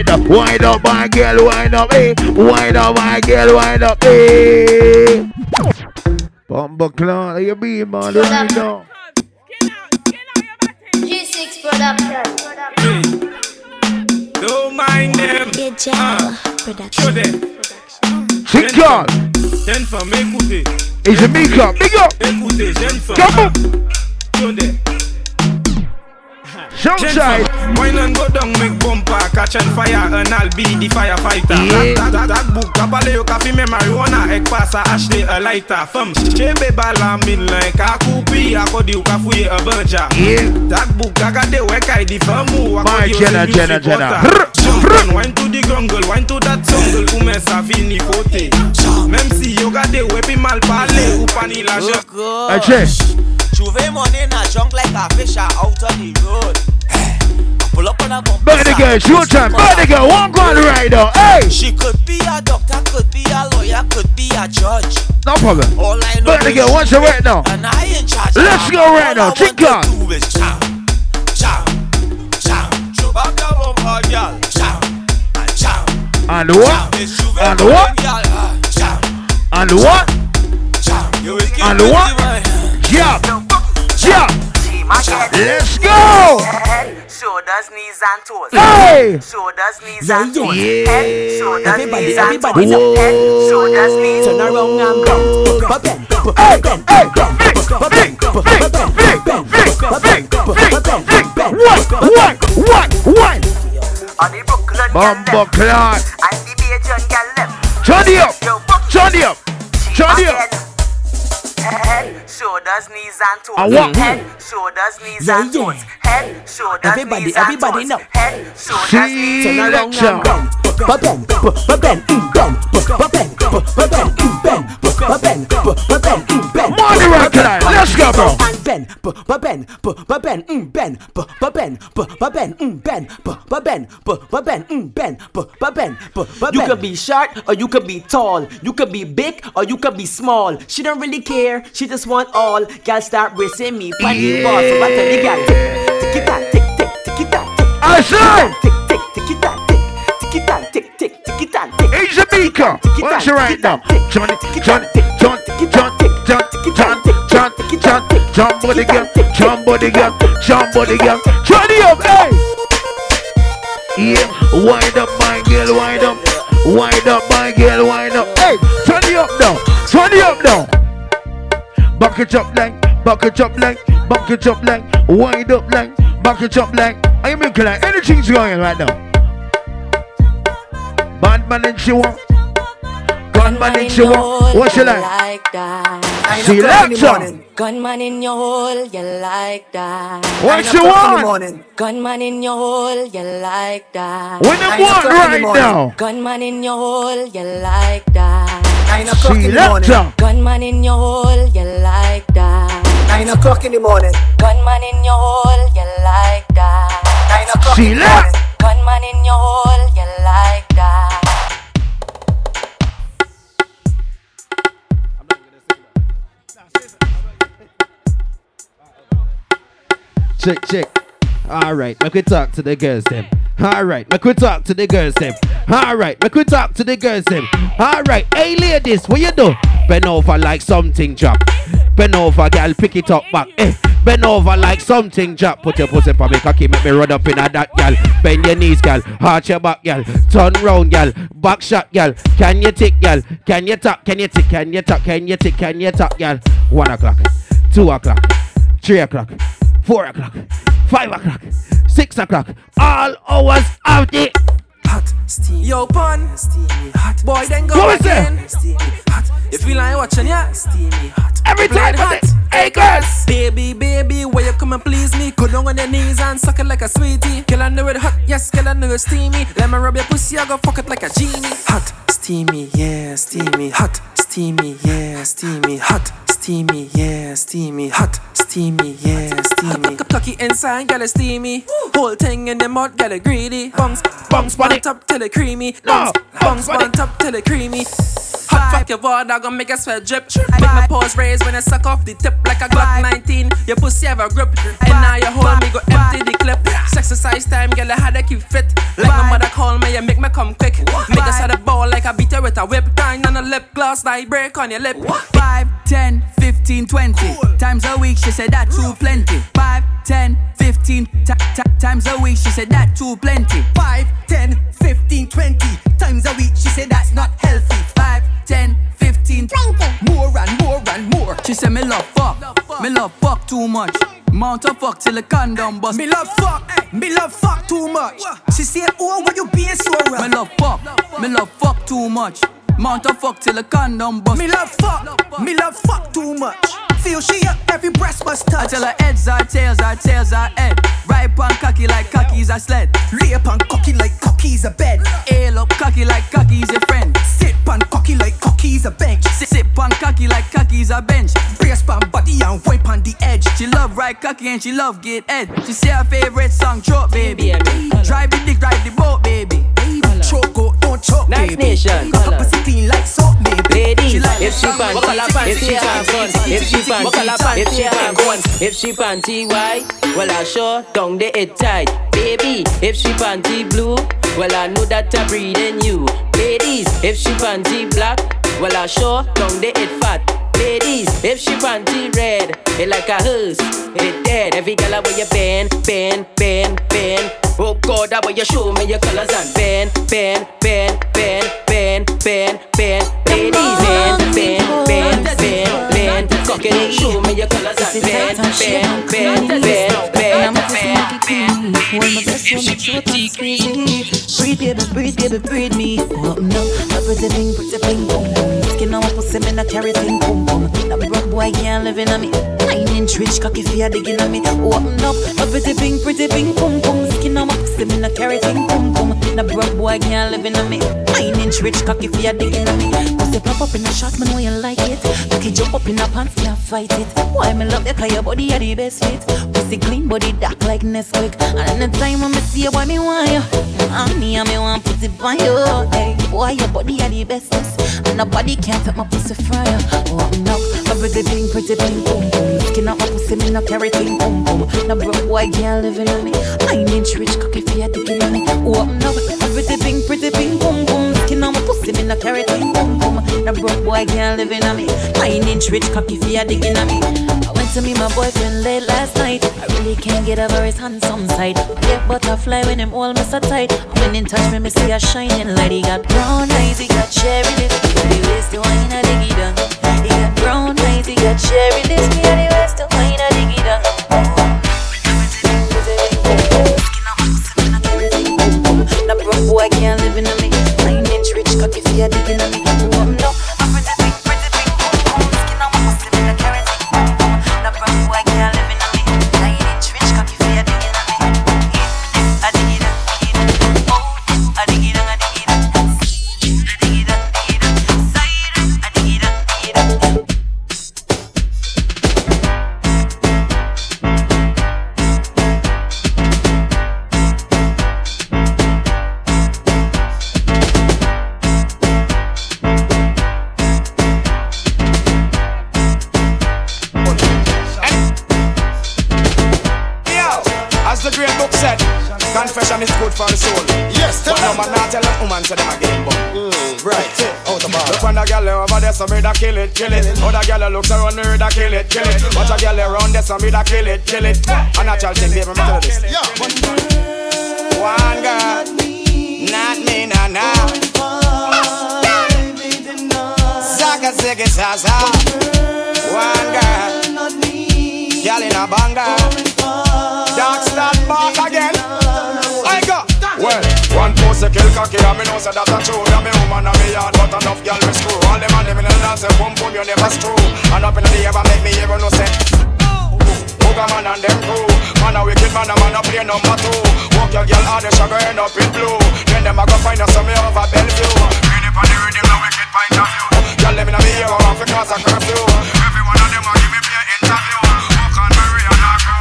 up. Wind up, my girl, wind up, hey. Wind up, my girl, wind up, hey. Bumbleclaw, you be man, right now. G6 production. Don't mind them. Show them. Sing on. Jeune femme, écoutez. Et je m'écoute. Big up. Écoutez, jeune femme. Show them. Showtime. Wine and go down, make bumper, catch and fire, and I'll be the firefighter. That book, kabale yo kafi me marijuana, ek pasa acheter a lighter. Femme, chebe bala min like a coupi, akodi yo kafuye a bunja. That book, kagade weka I di famu, akodi yo se new supporter. run, wine to the jungle, wine to that jungle. Ou men sa vini kote, même si yo gade wepi mal pale, ou pani la jok. Trouve money na junk like a fish out on the road. Pull up on a bomb. Burn the girl, show time. Burn the girl, one grand rider. Hey. She could be a doctor, could be a lawyer, could be a judge. No problem. All I know. Burn the girl, watch her right now. And I in charge. Let's go right now. Chick girl. Jam, jam, jam. Show back the bomb, girl. Jam, jam. And what? And what? Jam. And what? Jam. And what? Jam, jam. Let's go. Shoulders, knees and toes. Hey! Shoulders, knees and toes. Yeah. Head, shoulders, everybody, knees and toes. Head, shoulders, knees. Turn around and go. Head, shoulders, knees and toes. Head, shoulders, knees and toes. Head, shoulders, everybody, knees and toes. Now. Head, shoulders, knees and toes. Turn around and bang, bang, bang, bang, bang, bang, bang, bang, bang. Money rock line, let's go, bro. Ben, ben, ben, ben, ben, ben, ben, ben, ben, ben, ben, ben. You could be short or you could be tall. You could be big or you could be small. She don't really care, she just want all. Girl, start racing me, party boss. So what the girl? Tick it tick tick tick tick. I say. Tick tick tick tick. He's a beaker. What's your right now? John, John, Johnny up, hey! Yeah, wind up, my girl, wind up. Wind up, my girl, wind up. Hey, Johnny up now. Johnny up now. Back it up like, back it up like, back it up like, wind up like, back it up like. I mean, like anything's going on right now. Bad man in Chihuahua, gunman in Chihuahua, what's your like? See you later. Gunman in your hole, you like that. What you want? Gunman in your hole, you like that. What you want right now? Gunman in your hole, you like that. See you later. Gunman in your hole, you like that. 9 o'clock in the morning. Gunman in your hole, you like that. 9 o'clock in the morning. Gunman in your hole, you like that. I'm not gonna say that. Check. Alright, make we talk to the girls then. Alright, make we talk to the girls then. Alright, make we talk to the girls then. Alright, hey ladies, what you do? Bend over like something drop. Bend over, girl, pick it up back. Eh. Bend over like something, Jack. Put your pussy for me, cocky, make me run up in a that, gal. Bend your knees, gal. Arch your back, gal. Turn round, gal. Back shot, gal. Can you tick, gal? Can you tap? Can you tick? Can you tap? Can you tick? Can you tap, gal? 1 o'clock, 2 o'clock, 3 o'clock, 4 o'clock, 5 o'clock, 6 o'clock. All hours of the hot steam. Yo, pun steamy hot. Boy, then go again. Steamy hot. If we lie watching ya, steamy hot. Every time hot. Hey girls, baby, will you come and please me? Go down on your knees and suck it like a sweetie. Kill I know it hot, yes, kill I know it steamy. Let me rub your pussy, I go fuck it like a genie. Hot, steamy, yeah, steamy. Hot, steamy, yeah, steamy. Hot, steamy, yeah, steamy. Hot, steamy, yeah, steamy. Tucky inside, got it steamy. Whole thing in the mud, got it greedy. Bungs, on top till it creamy. Bungs, on top till it creamy. Hot fuck your water, I gon' make a sweat drip. Make my paws raise when I suck off the tip like a Glock 19. Your pussy have a grip, and now you hold me, go empty the clip. Sexercise time, girl, I had to keep fit. Like my mother call me, you make me come quick. Make us at the ball like I beat her with a whip. Dine on a lip gloss, like break on your lip. 5, 10, 15, 20 times a week, she said that too plenty. 5, 10, 15 times a week, she said that too plenty. 5, 10, 15, 20 times a week, she said that's not healthy. 5, 10, 15, 20 More and more. She said me love fuck. Me love fuck too much. Mount a fuck till the condom bust. Me love fuck too much. She said, oh, what you being so rough? Me love fuck too much. Mount a fuck till the condom bust. Me love fuck too much. Feel feel she up, every breast must touch. I tell her heads are tails, our tails are head. Ride punk cocky like cocky's a sled. Lay punk cocky like cocky's a bed. Ail up cocky like cocky's a friend. Sit punk cocky like cocky's a bench. Sit punk cocky like cocky's a bench. Brace punk body and wipe on the edge. She love ride cocky and she love get head. She say her favorite song, choke baby. Drive the dick, ride the boat baby. Choke go, don't choke baby. Nice nation. Clean like soap baby. Ladies, if she panty, if she have guns, if she panty, if she have guns, if she panty white, well I sure don't they it tight. Baby, if she panty blue, well I know that I breed in you. Ladies, if she panty black, well I sure don't they it fat. Ladies, if she panty red, it like a hearse, it dead. Every girl where you bend. Oh God, I want you show me your colors and bend. Ladies, bend. Cocky, show me your colors and bend. Breathe, baby, breathe me. Oh, up now, pretty bling, boom, boom. Skin on my pussy, man, I carry thing, boom, boom. That broke boy can't live in on me. 9-inch rich, cocky fear digging on me. Oh, up now, pretty bling, boom, boom. Skin on my pussy, man, I carry thing, boom, boom. That broke boy can't live in on me. 9-inch rich, cocky fear digging on me. Pussy pop up in a shot, man, when you like it. Cocky jump up in a pants, can't fight it. Why me love you, cause your body are the best fit. Pussy clean, body dark like Nesquik. And time when I see you, why me want you? And me want to put it by you. Hey, boy, your body are the bestest, and nobody can take my pussy from you. Oh, no, pretty bling, boom, boom. Skin out my pussy, me no carry thing, boom, boom. No broke boy girl living on me. 9-inch rich cocky fear digging on me. Oh, no, pretty bling, boom, boom. Skin out my pussy, me no carry thing, boom, boom. No broke boy girl living on me. 9-inch rich cocky fear digging on me. To me, my boyfriend late last night. I really can't get over his handsome side. I get butterfly when him all miss so tight. When in touch with me, see a shining light. He got brown eyes, he got cherry lips. Me and the waist to wine a diggy down. He got brown eyes, he got cherry lips. Me and the waist to wine a diggy down. Now broke boy can't live in a me. 9-inch rich cocky fear digging a me. I'm no. Kill it. Other girl looks around me, that kill it. Watch a girl around this and me that kill it. A natural thing, baby, tell this. Yeah. One girl, not me, nah. Zaka ziggy zaza. One girl, girl in a banga. Dark start back again. I go. Well, one pussy kill cocky, and me know say that a true. That me woman and me yard, but enough girl me screw. All them and them in the dance, boom boom, you never screw. And up in the air, make me even no say. Booga man and them crew. Man a wicked man a play number two. Walk your girl hard, they shall go end up in blue. Then them a go find us some over Bellevue. Read it on the rhythm, no wicked point of view. Girl them in the air, off the cause a curfew. Every one of them a give me play interview. Walk on Mary and her crew.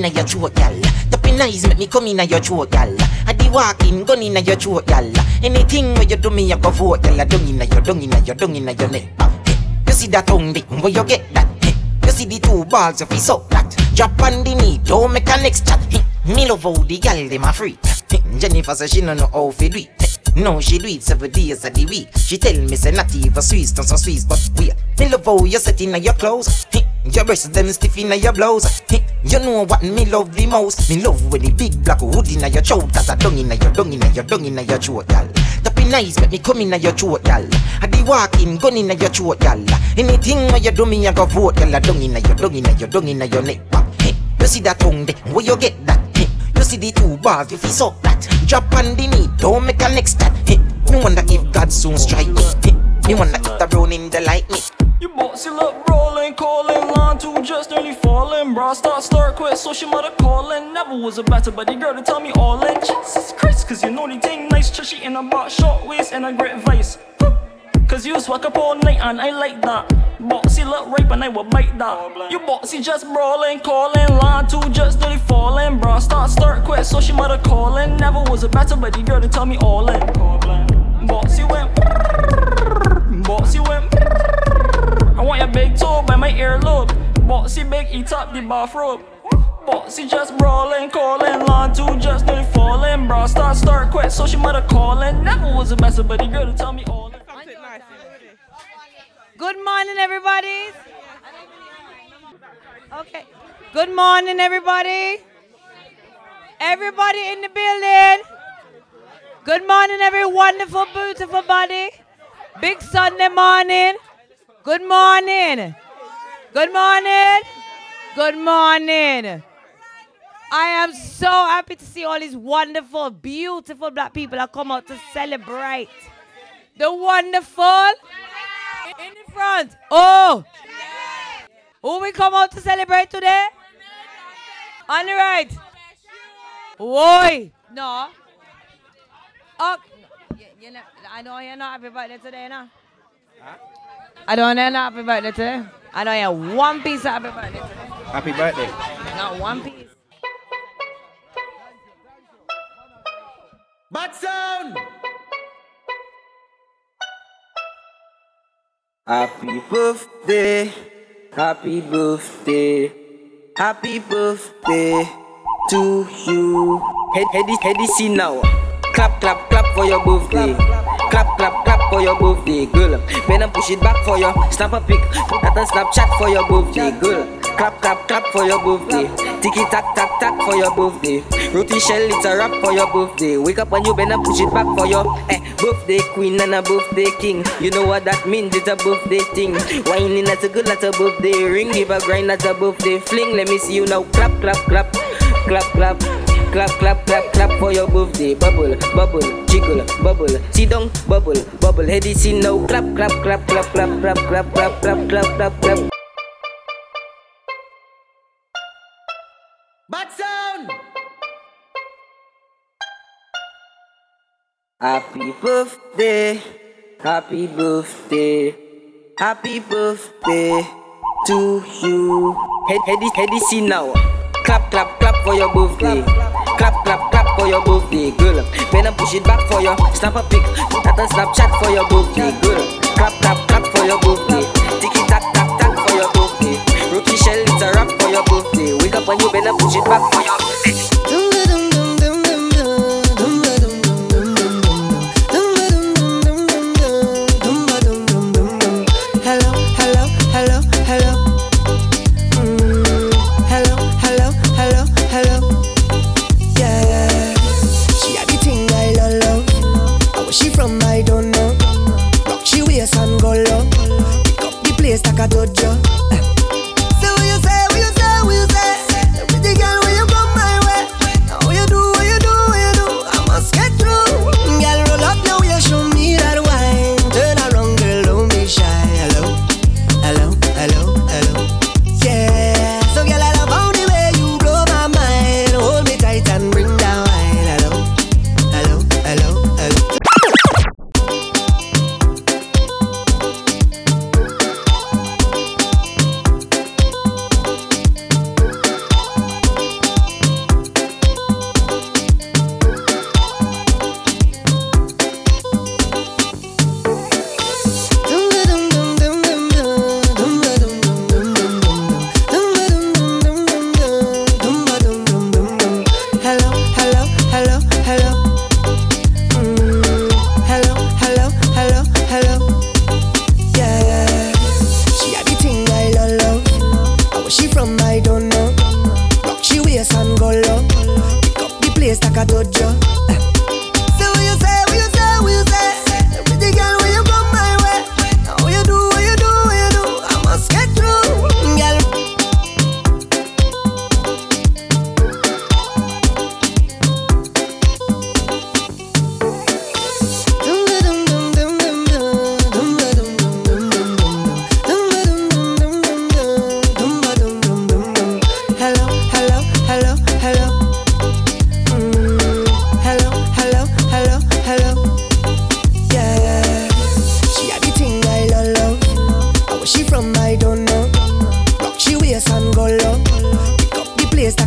Your throat, y'all. Tapping eyes make me come in your throat, y'all. I de walking, gun in your throat, y'all. Anything where you do me, I go vote, y'all. Dung in your neck. You see that tongue, where you get that? You see the two balls of his sock that. Drop on the knee, don't make a next chat. Me love how the girl, they my freak. Jennifer says she don't know how to do it. No, she do it 7 days of the week. She tell me say not even Swiss, not so Swiss, but weird. Me love how you set in your clothes. Your breasts them stiff in your blouse. You know what me love the most? Me love when the big black hood in your throat. Cause I dung in your throat, y'all. Tapping eyes make me come in at your throat, y'all. I de walk in, gun in at your throat, y'all. Anything where you do me, I go vote, y'all. Dung in at your neck, hey. You see that tongue there, where you get that, hey. You see the two bars, if you suck that. Drop on the knee, don't make a next that, hey. Me wonder if God soon strike me, hey. Me wonder if the browning the like me. Your boss, you look rolling, calling, line two, just nearly falling. Bra, start, quit, social mother calling. Never was a better buddy girl to tell me all in. Jesus Christ, cause you know they thing nice, trashy in a box, short waist and a great vice. Cause you swag up all night and I like that. Boxy look ripe and I will bite that. You boxy just brawling, calling, line two, just nearly falling. Bra, start, quit, social mother calling. Never was a better buddy girl to tell me all in. Boxy went, boxy went. I want your big toe by my earlobe. Boxy big, eat up the bathrobe. Boxy just brawling, calling. Line two, just nearly falling. Bro, start, quit, so she mother calling. Never was a messer, but the girl to tell me all. Good morning, everybody. Okay. Good morning, everybody. Everybody in the building. Good morning, every wonderful, beautiful body. Big Sunday morning. Good morning. Good morning. Good morning. I am so happy to see all these wonderful, beautiful black people that come out to celebrate. The wonderful in the front. Oh. Who we come out to celebrate today? On the right. Why? No. Oh. I know you're not happy about it today, no? Huh? I don't know not happy birthday today. I don't hear one piece of happy birthday today. Happy birthday. Not one piece. Bad sound! Happy birthday. Happy birthday. Happy birthday to you. Heady see now. Clap, clap, clap for your birthday. Clap, clap, clap for your birthday, girl. When I push it back for you, snap a pic. That and Snapchat for your birthday, girl. Clap, clap, clap for your birthday. Tiki tack, tack, tack for your birthday. Roti shell, it's a wrap for your birthday. Wake up and you better push it back for your birthday queen and a birthday king. You know what that means, it's a birthday thing. Whining at a girl, that's a birthday ring. Give a grind, that's a birthday fling. Let me see you now. Clap, clap, clap. Clap, clap. Clap, clap, clap, clap for your birthday. Bubble, bubble, jiggle, bubble. See down, bubble, bubble. Heady see now. Clap, clap, clap, clap, clap, clap, clap, clap, clap, clap, clap, clap. Bad sound! Happy birthday. Happy birthday. Happy birthday to you. Heady see now. Clap, clap, clap for your birthday. Clap, clap, clap for your birthday, girl. When I push it back for you, snap a pic. That and Snapchat for your birthday, girl. Clap, clap, clap for your birthday. Tiki tack, tack, tack for your birthday. Rookie shell, it's a wrap for your birthday. Wake up and you better push it back for your birthday.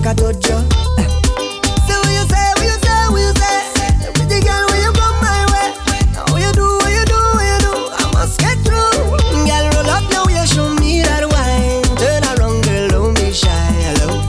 like I told you. Say what you say, what you say, what you say. Pretty girl, when you come my way, now what you do, what you do, what you do, I must get through. Girl, roll up your way, show me that wine. Turn around, girl, don't be shy. Hello.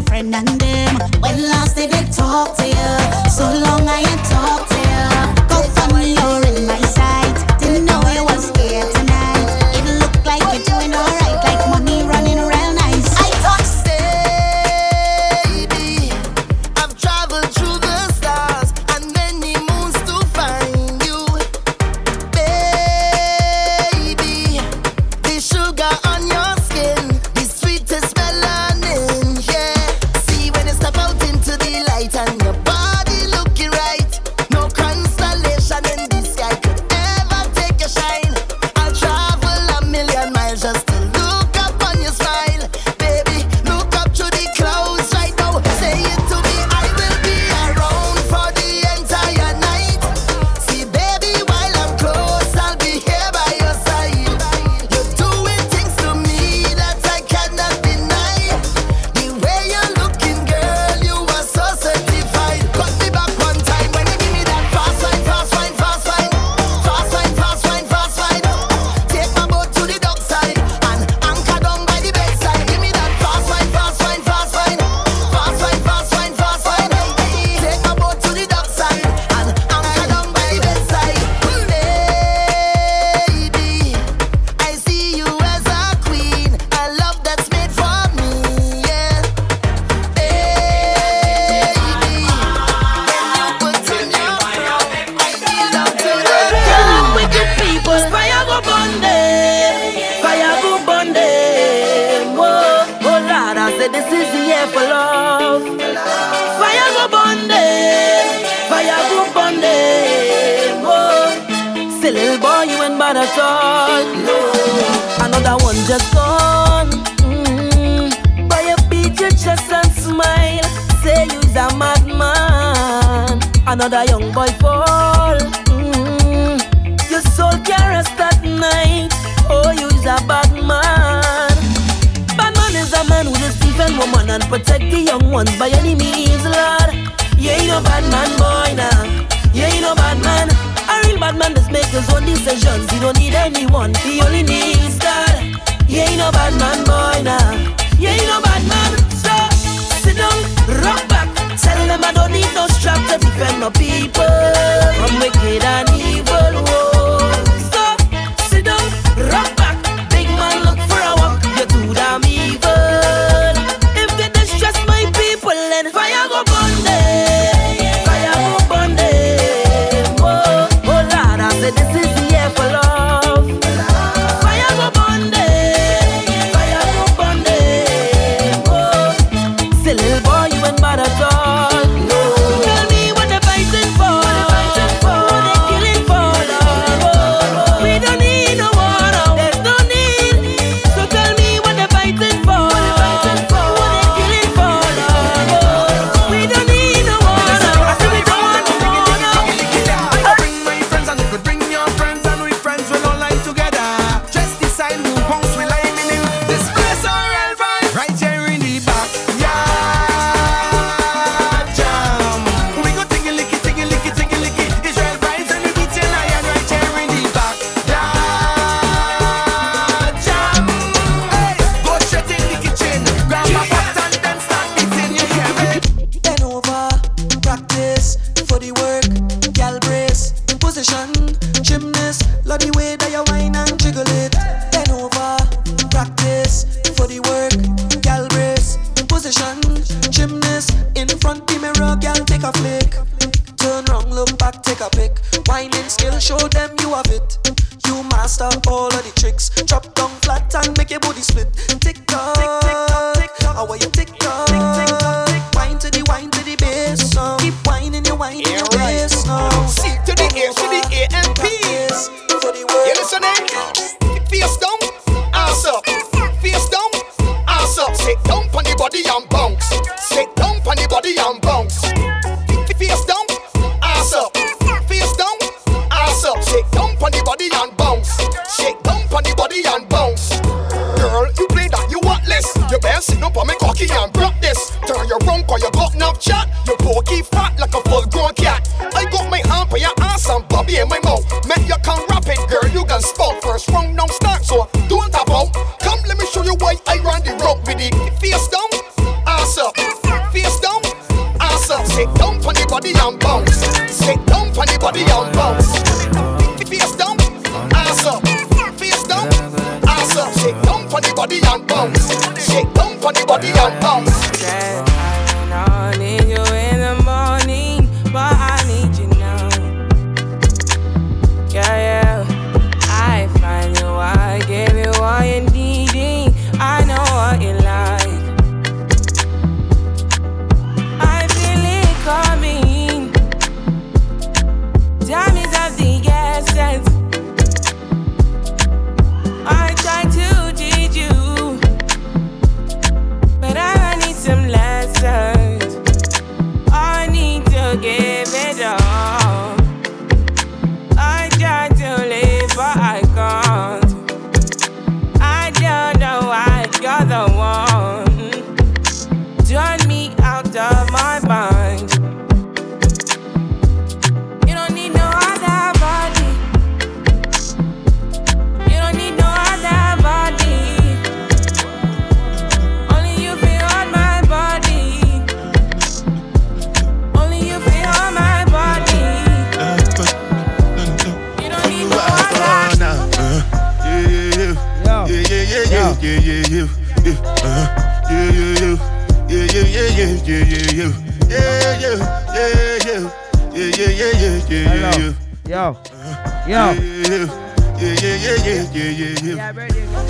your friend and them. When last did they talk to you? So long I ain't talk to you. Go funny, you're in my sight. Didn't know you was here tonight. It looked like you're doing alright, like money running real nice. I thought, baby, I've traveled through the stars and many moons to find you. Baby, the sugar on your face down, ass up. Sit down for the body and bounce. Sit down for the body and bounce. Face down, ass up. Face down, ass up. Sit down for the body and bounce. Sit down for the body and bounce. I don't need you in the morning, but I need you now. Yeah, yeah. I find you, I gave you all you needing. I know what you like. Coming, time is of the essence. I try to teach you, but I need some lessons. I need to give it all. I try to live, but I can't. I don't know why you're the one. Turn me out of my mind.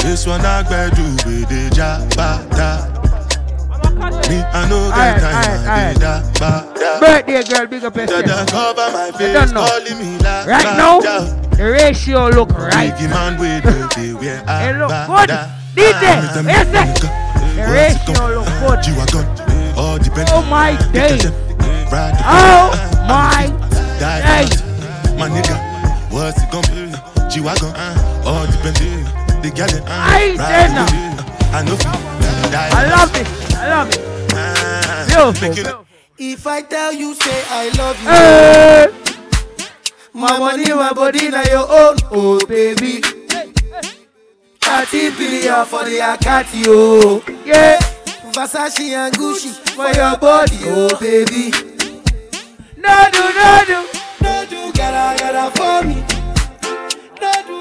This one I got to be the jabata. I know that time I birthday girl, big up yourself. Don't know. Right now, the ratio look right. It look good. DJ, yes sir. The ratio look good. Oh my day. Oh my day. My nigga, what's it gonna be? G-Wagon, all depending. The gallon, I know. I love it. Yo. If I tell you, say I love you. Hey. My money, my body, now your own. Oh baby. 30 billion for the Akati, oh. Yeah. Versace and Gucci for your body, oh baby. No do, gotta for me. No do,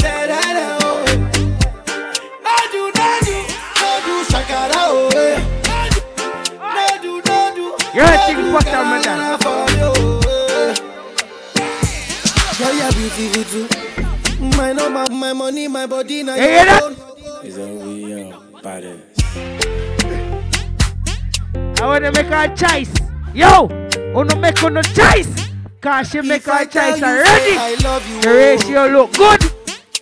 say that, oh. No do, shakara, oh. No do, you're a thing, what's up, madam? You're beautiful too. My number, my money, my body, now hey, your own. It's only your body. I wanna make her choice. Yo, wanna make her no choice. Cause she make her choice already. I love you. The ratio look good.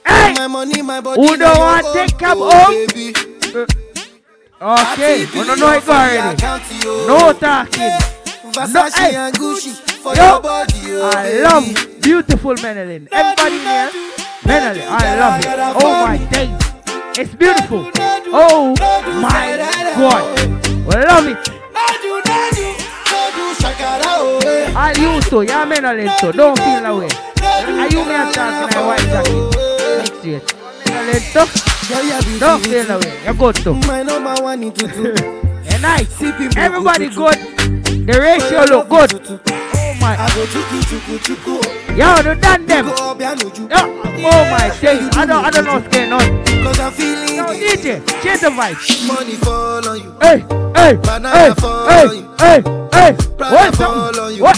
Hey, my money, my body, who don't want to take cab home? Baby. Okay, we don't know it already. No talking. No, hey. And Gucci for yo, your body, oh, I baby. Love beautiful Menelin. Everybody here. Benelli, I love it. Oh my days. It's beautiful. Oh my God. I love it. I used to. Yeah, Menelli too. Don't feel that way. I used to have chance in my white jacket. Next year. Menelli too. Don't feel that way. You're good too. My number one into two. And nice. Everybody good. The ratio look good. Yo, no done them. Yo, oh my days, I don't know what's going on. Cause I'm feeling yo, DJ, change the vibe. Money fall on you. Hey, banana fall on you. Hey, what fall on you? What?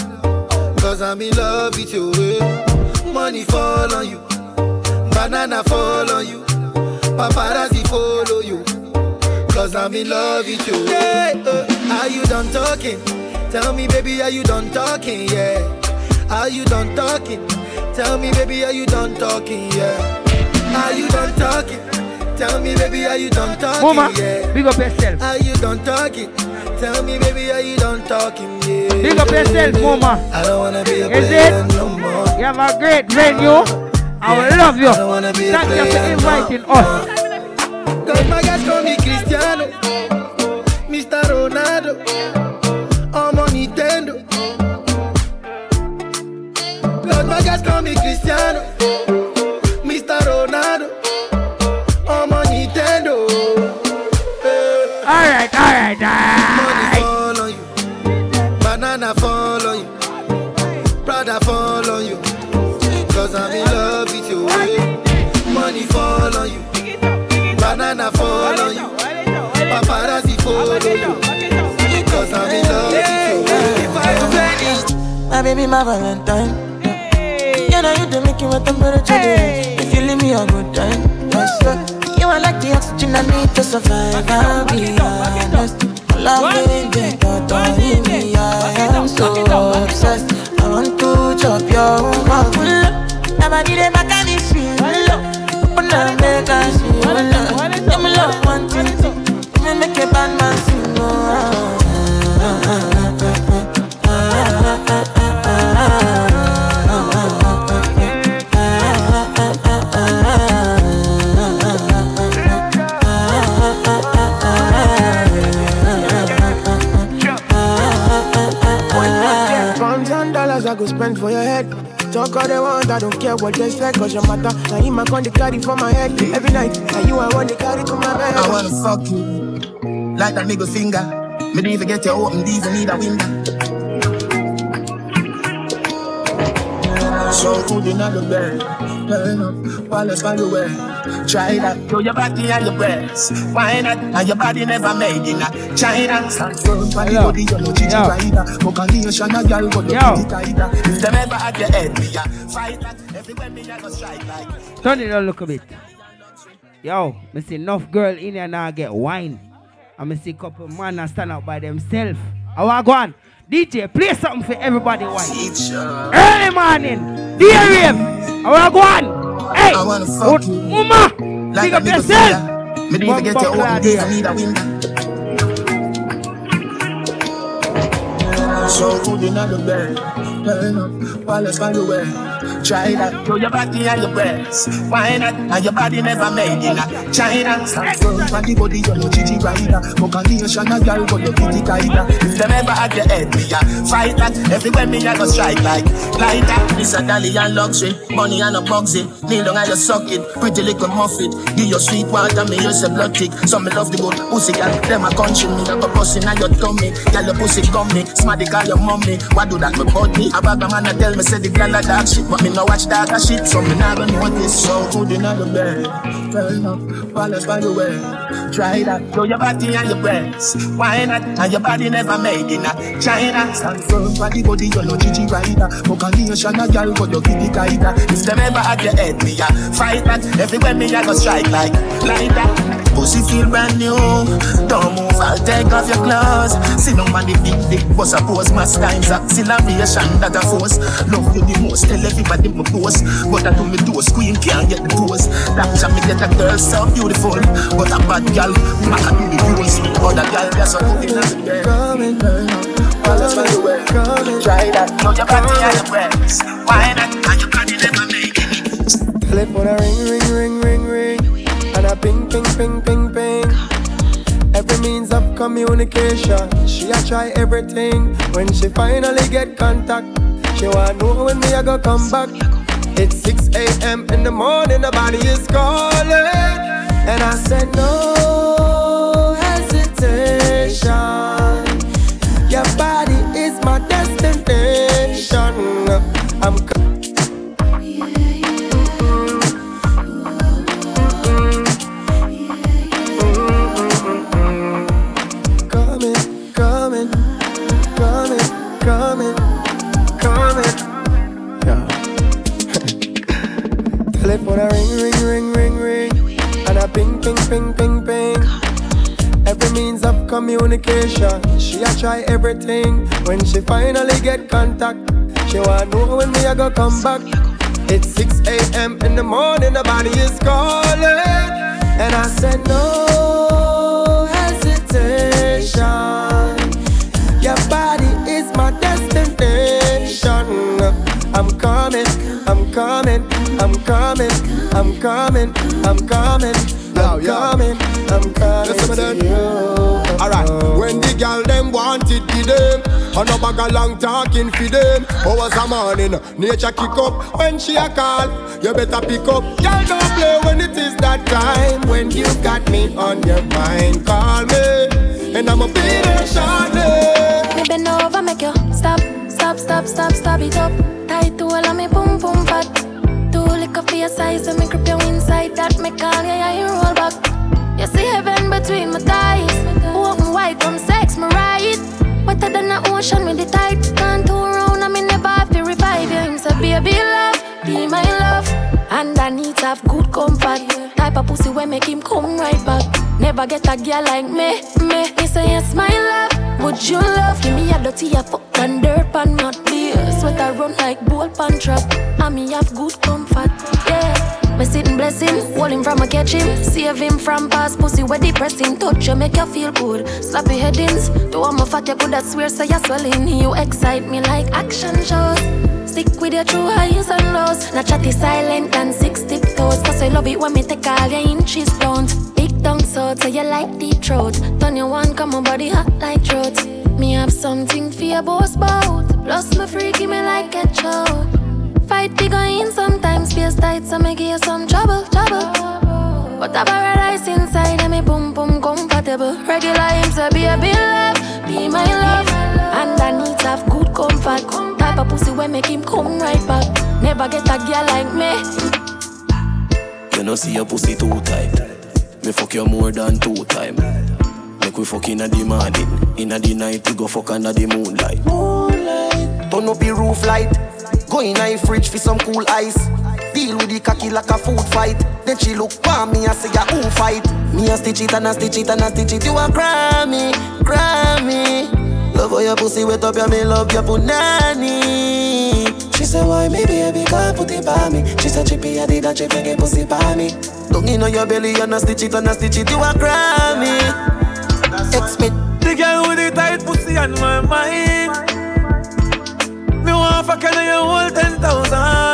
Cause I'm in love with you. Money fall on you. Banana fall on you. Paparazzi follow you. Cause I'm in love with you. Hey, are you done talking? Tell me, baby, are you done talking? Yeah. Are you done talking? Tell me, baby, are you done talking? Yeah. Are you done talking? Tell me, baby, are you done talking? Mama, yeah. Big up yourself. Are you done talking? Tell me, baby, are you done talking? Yeah. Big up yourself, Mama. I don't wanna be a player no more. You have a great venue. I will love you. I don't wanna be a player. Thank you for inviting us. Cause my guys call me Cristiano, Mr. Ronaldo. I'm on Nintendo. Los magas call me Cristiano, Mr. Ronaldo. I'm on Nintendo. Alright. Money fall on you. on you. Banana fall on you. Paparazzi follow you. Because I'm in love with you. My baby, my Valentine. You know you don't make you a temperature. If you leave me a good time, yes, you are like the oxygen I need to survive. I'll be honest. Love it, baby, don't leave me. I am so obsessed. I want to chop your heart. I need a back and it's real. Open up the cash. I'm in love, one thing. I'm make a bad man sing. $1,000 I go spend for your head. Talk all they want, I don't care what they say, cause your matter. Now you my con, they carry for my head. Every night, now you I want, they carry to my bed. I wanna fuck you, like that nigga finger. Maybe if you get your open, these need a window. So food in the bed, turn up, palace by the way. Try that, show your body and your breasts. Why not, and your body never made in a China. Stand firm, by the body, you know, Gigi Raida. Mokanation, a girl, but you can't either. If them ever had your head, yeah. Fight that, everywhere me, I go strike like. Turn it on, look a bit. Yo, I see enough girl in here now get wine. And I see couple man and stand out by themselves. I want go on. DJ, play something for everybody. Why? Early morning, DRM. I wanna go on. Hey, I wanna fuck you. Mama, pick up yourself. Maybe you get your own day. I need a window. So food in the bed, turn up, palace by the way. Try that, show your body and your breasts. Why not? And your body never made in a China. Stand firm, body body, you know Gigi Raida. Mokanation, a girl, but you pity Kaida. If them ever had your head, me a fight that. Everywhere me a go strike like lighter. This a dolly and luxury, money and a boxy. Kneel down and you suck it, pretty little muffet. Give your sweet water, me use a blood tick. Some me love the good pussy girl, them a country me. A pussy in your tummy, girl your pussy gummy. Smarty call your mommy, why do that me body? A bag a man a tell me say the girl a dark shit, but me no watch that a shit, so me nah go notice. So food in the bed, turn up, palace by the way. Try that, show your body and your breasts. Why not? And your body never made in a China. Stand firm, body body, you know Gigi Raida. Mokanation, a girl, but you pity Kaida. If them ever had your head, me a fight that. Everywhere me a go strike like that. Pussy feel brand new. Don't move, I'll take off your clothes. See nobody big dick, but suppose my times acceleration that I force. Love you the most, tell everybody my boss. But I do me do a scream, can't get the pose. That time me get a girl so beautiful, but a bad girl, I can do the rules. Other girl, that's what I'm doing. Coming, follow the way. Try that, know your body and your breasts. Why not? And your body never make it. Tell it for a ring, ring, ring, ring, ring. And a ping, ping, ping, ping, ping. Every means of communication, she a try everything. When she finally get contact, she wanna know when me a go come back. It's 6 a.m. in the morning, the body is calling. And I said no hesitation. Your body is my destination. I'm a ring, ring, ring, ring, ring. And a ping, ping, ping, ping, ping. Every means of communication, she a try everything. When she finally get contact, she wanna know when me a go come back. It's 6 a.m. in the morning, the body is calling. And I said no hesitation. Your body is my destination. I'm coming, I'm coming, I'm coming, I'm coming, I'm coming, I'm coming, I'm coming to you. Alright, when the girl them wanted to them, on a bag of long talking for them. Hours a morning, nature kick up. When she a call, you better pick up. Girl don't play when it is that time. When you got me on your mind, call me, and I'ma be there shortly. Me bend over, make you stop, stop, stop, stop, stop it up. Tight to all of me, boom, boom, fat. Too lick up for your size, so me grip you inside. That me call you. passion with the type. Can't turn round and me never have to revive you. Him say, baby love, be my love. And I need to have good comfort. Type of pussy where make him come right back. Never get a girl like me. Me say, yes, my love, would you love? Give me a dirty, a fuck and dirt pan, not beer. Sweat I run like ball pan trap. And me have good comfort, yeah. Me sit and bless him, hold him from a catch him, save him from past pussy where depressing. Touch you, make you feel good, slap your headings. Though I'm a fat, you could have swear, so you're swelling. You excite me like action shows. Stick with your true highs and lows. Not chatty silent and 6 tiptoes. Cause I love it when me take all your inches down. Big tongue sword, so you like deep throat. Turn your one, come on body hot like throat. Me have something for your boss bout. Plus my freaky me like a chow. Fight be going sometimes, feels tight, so me give you some trouble. But a paradise inside and me boom boom comfortable. Regular him say, baby love, be my love. And I need to have good comfort. Type of pussy where make him come right back. Never get a girl like me. You know see your pussy too tight. Me fuck you more than 2 times. Make we fuck inna the morning, inna the night, we go fuck under the moonlight. Turn up the roof light. Go in a fridge for some cool ice. Deal with the khaki like a food fight. Then she look for me and say, yeah, who fight? Me a stitch it and a stitch it and a stitch it. You a cry me. Love how your pussy wet up, yeah, me love your punani. She say, why me baby can't put it by me? She said, chippy, I did that, she beg your pussy by me. Don't you know your belly and a stitch it, you a cry me. Expect the girl with the tight pussy on my mind. Me want fuck you, you hold 10,000.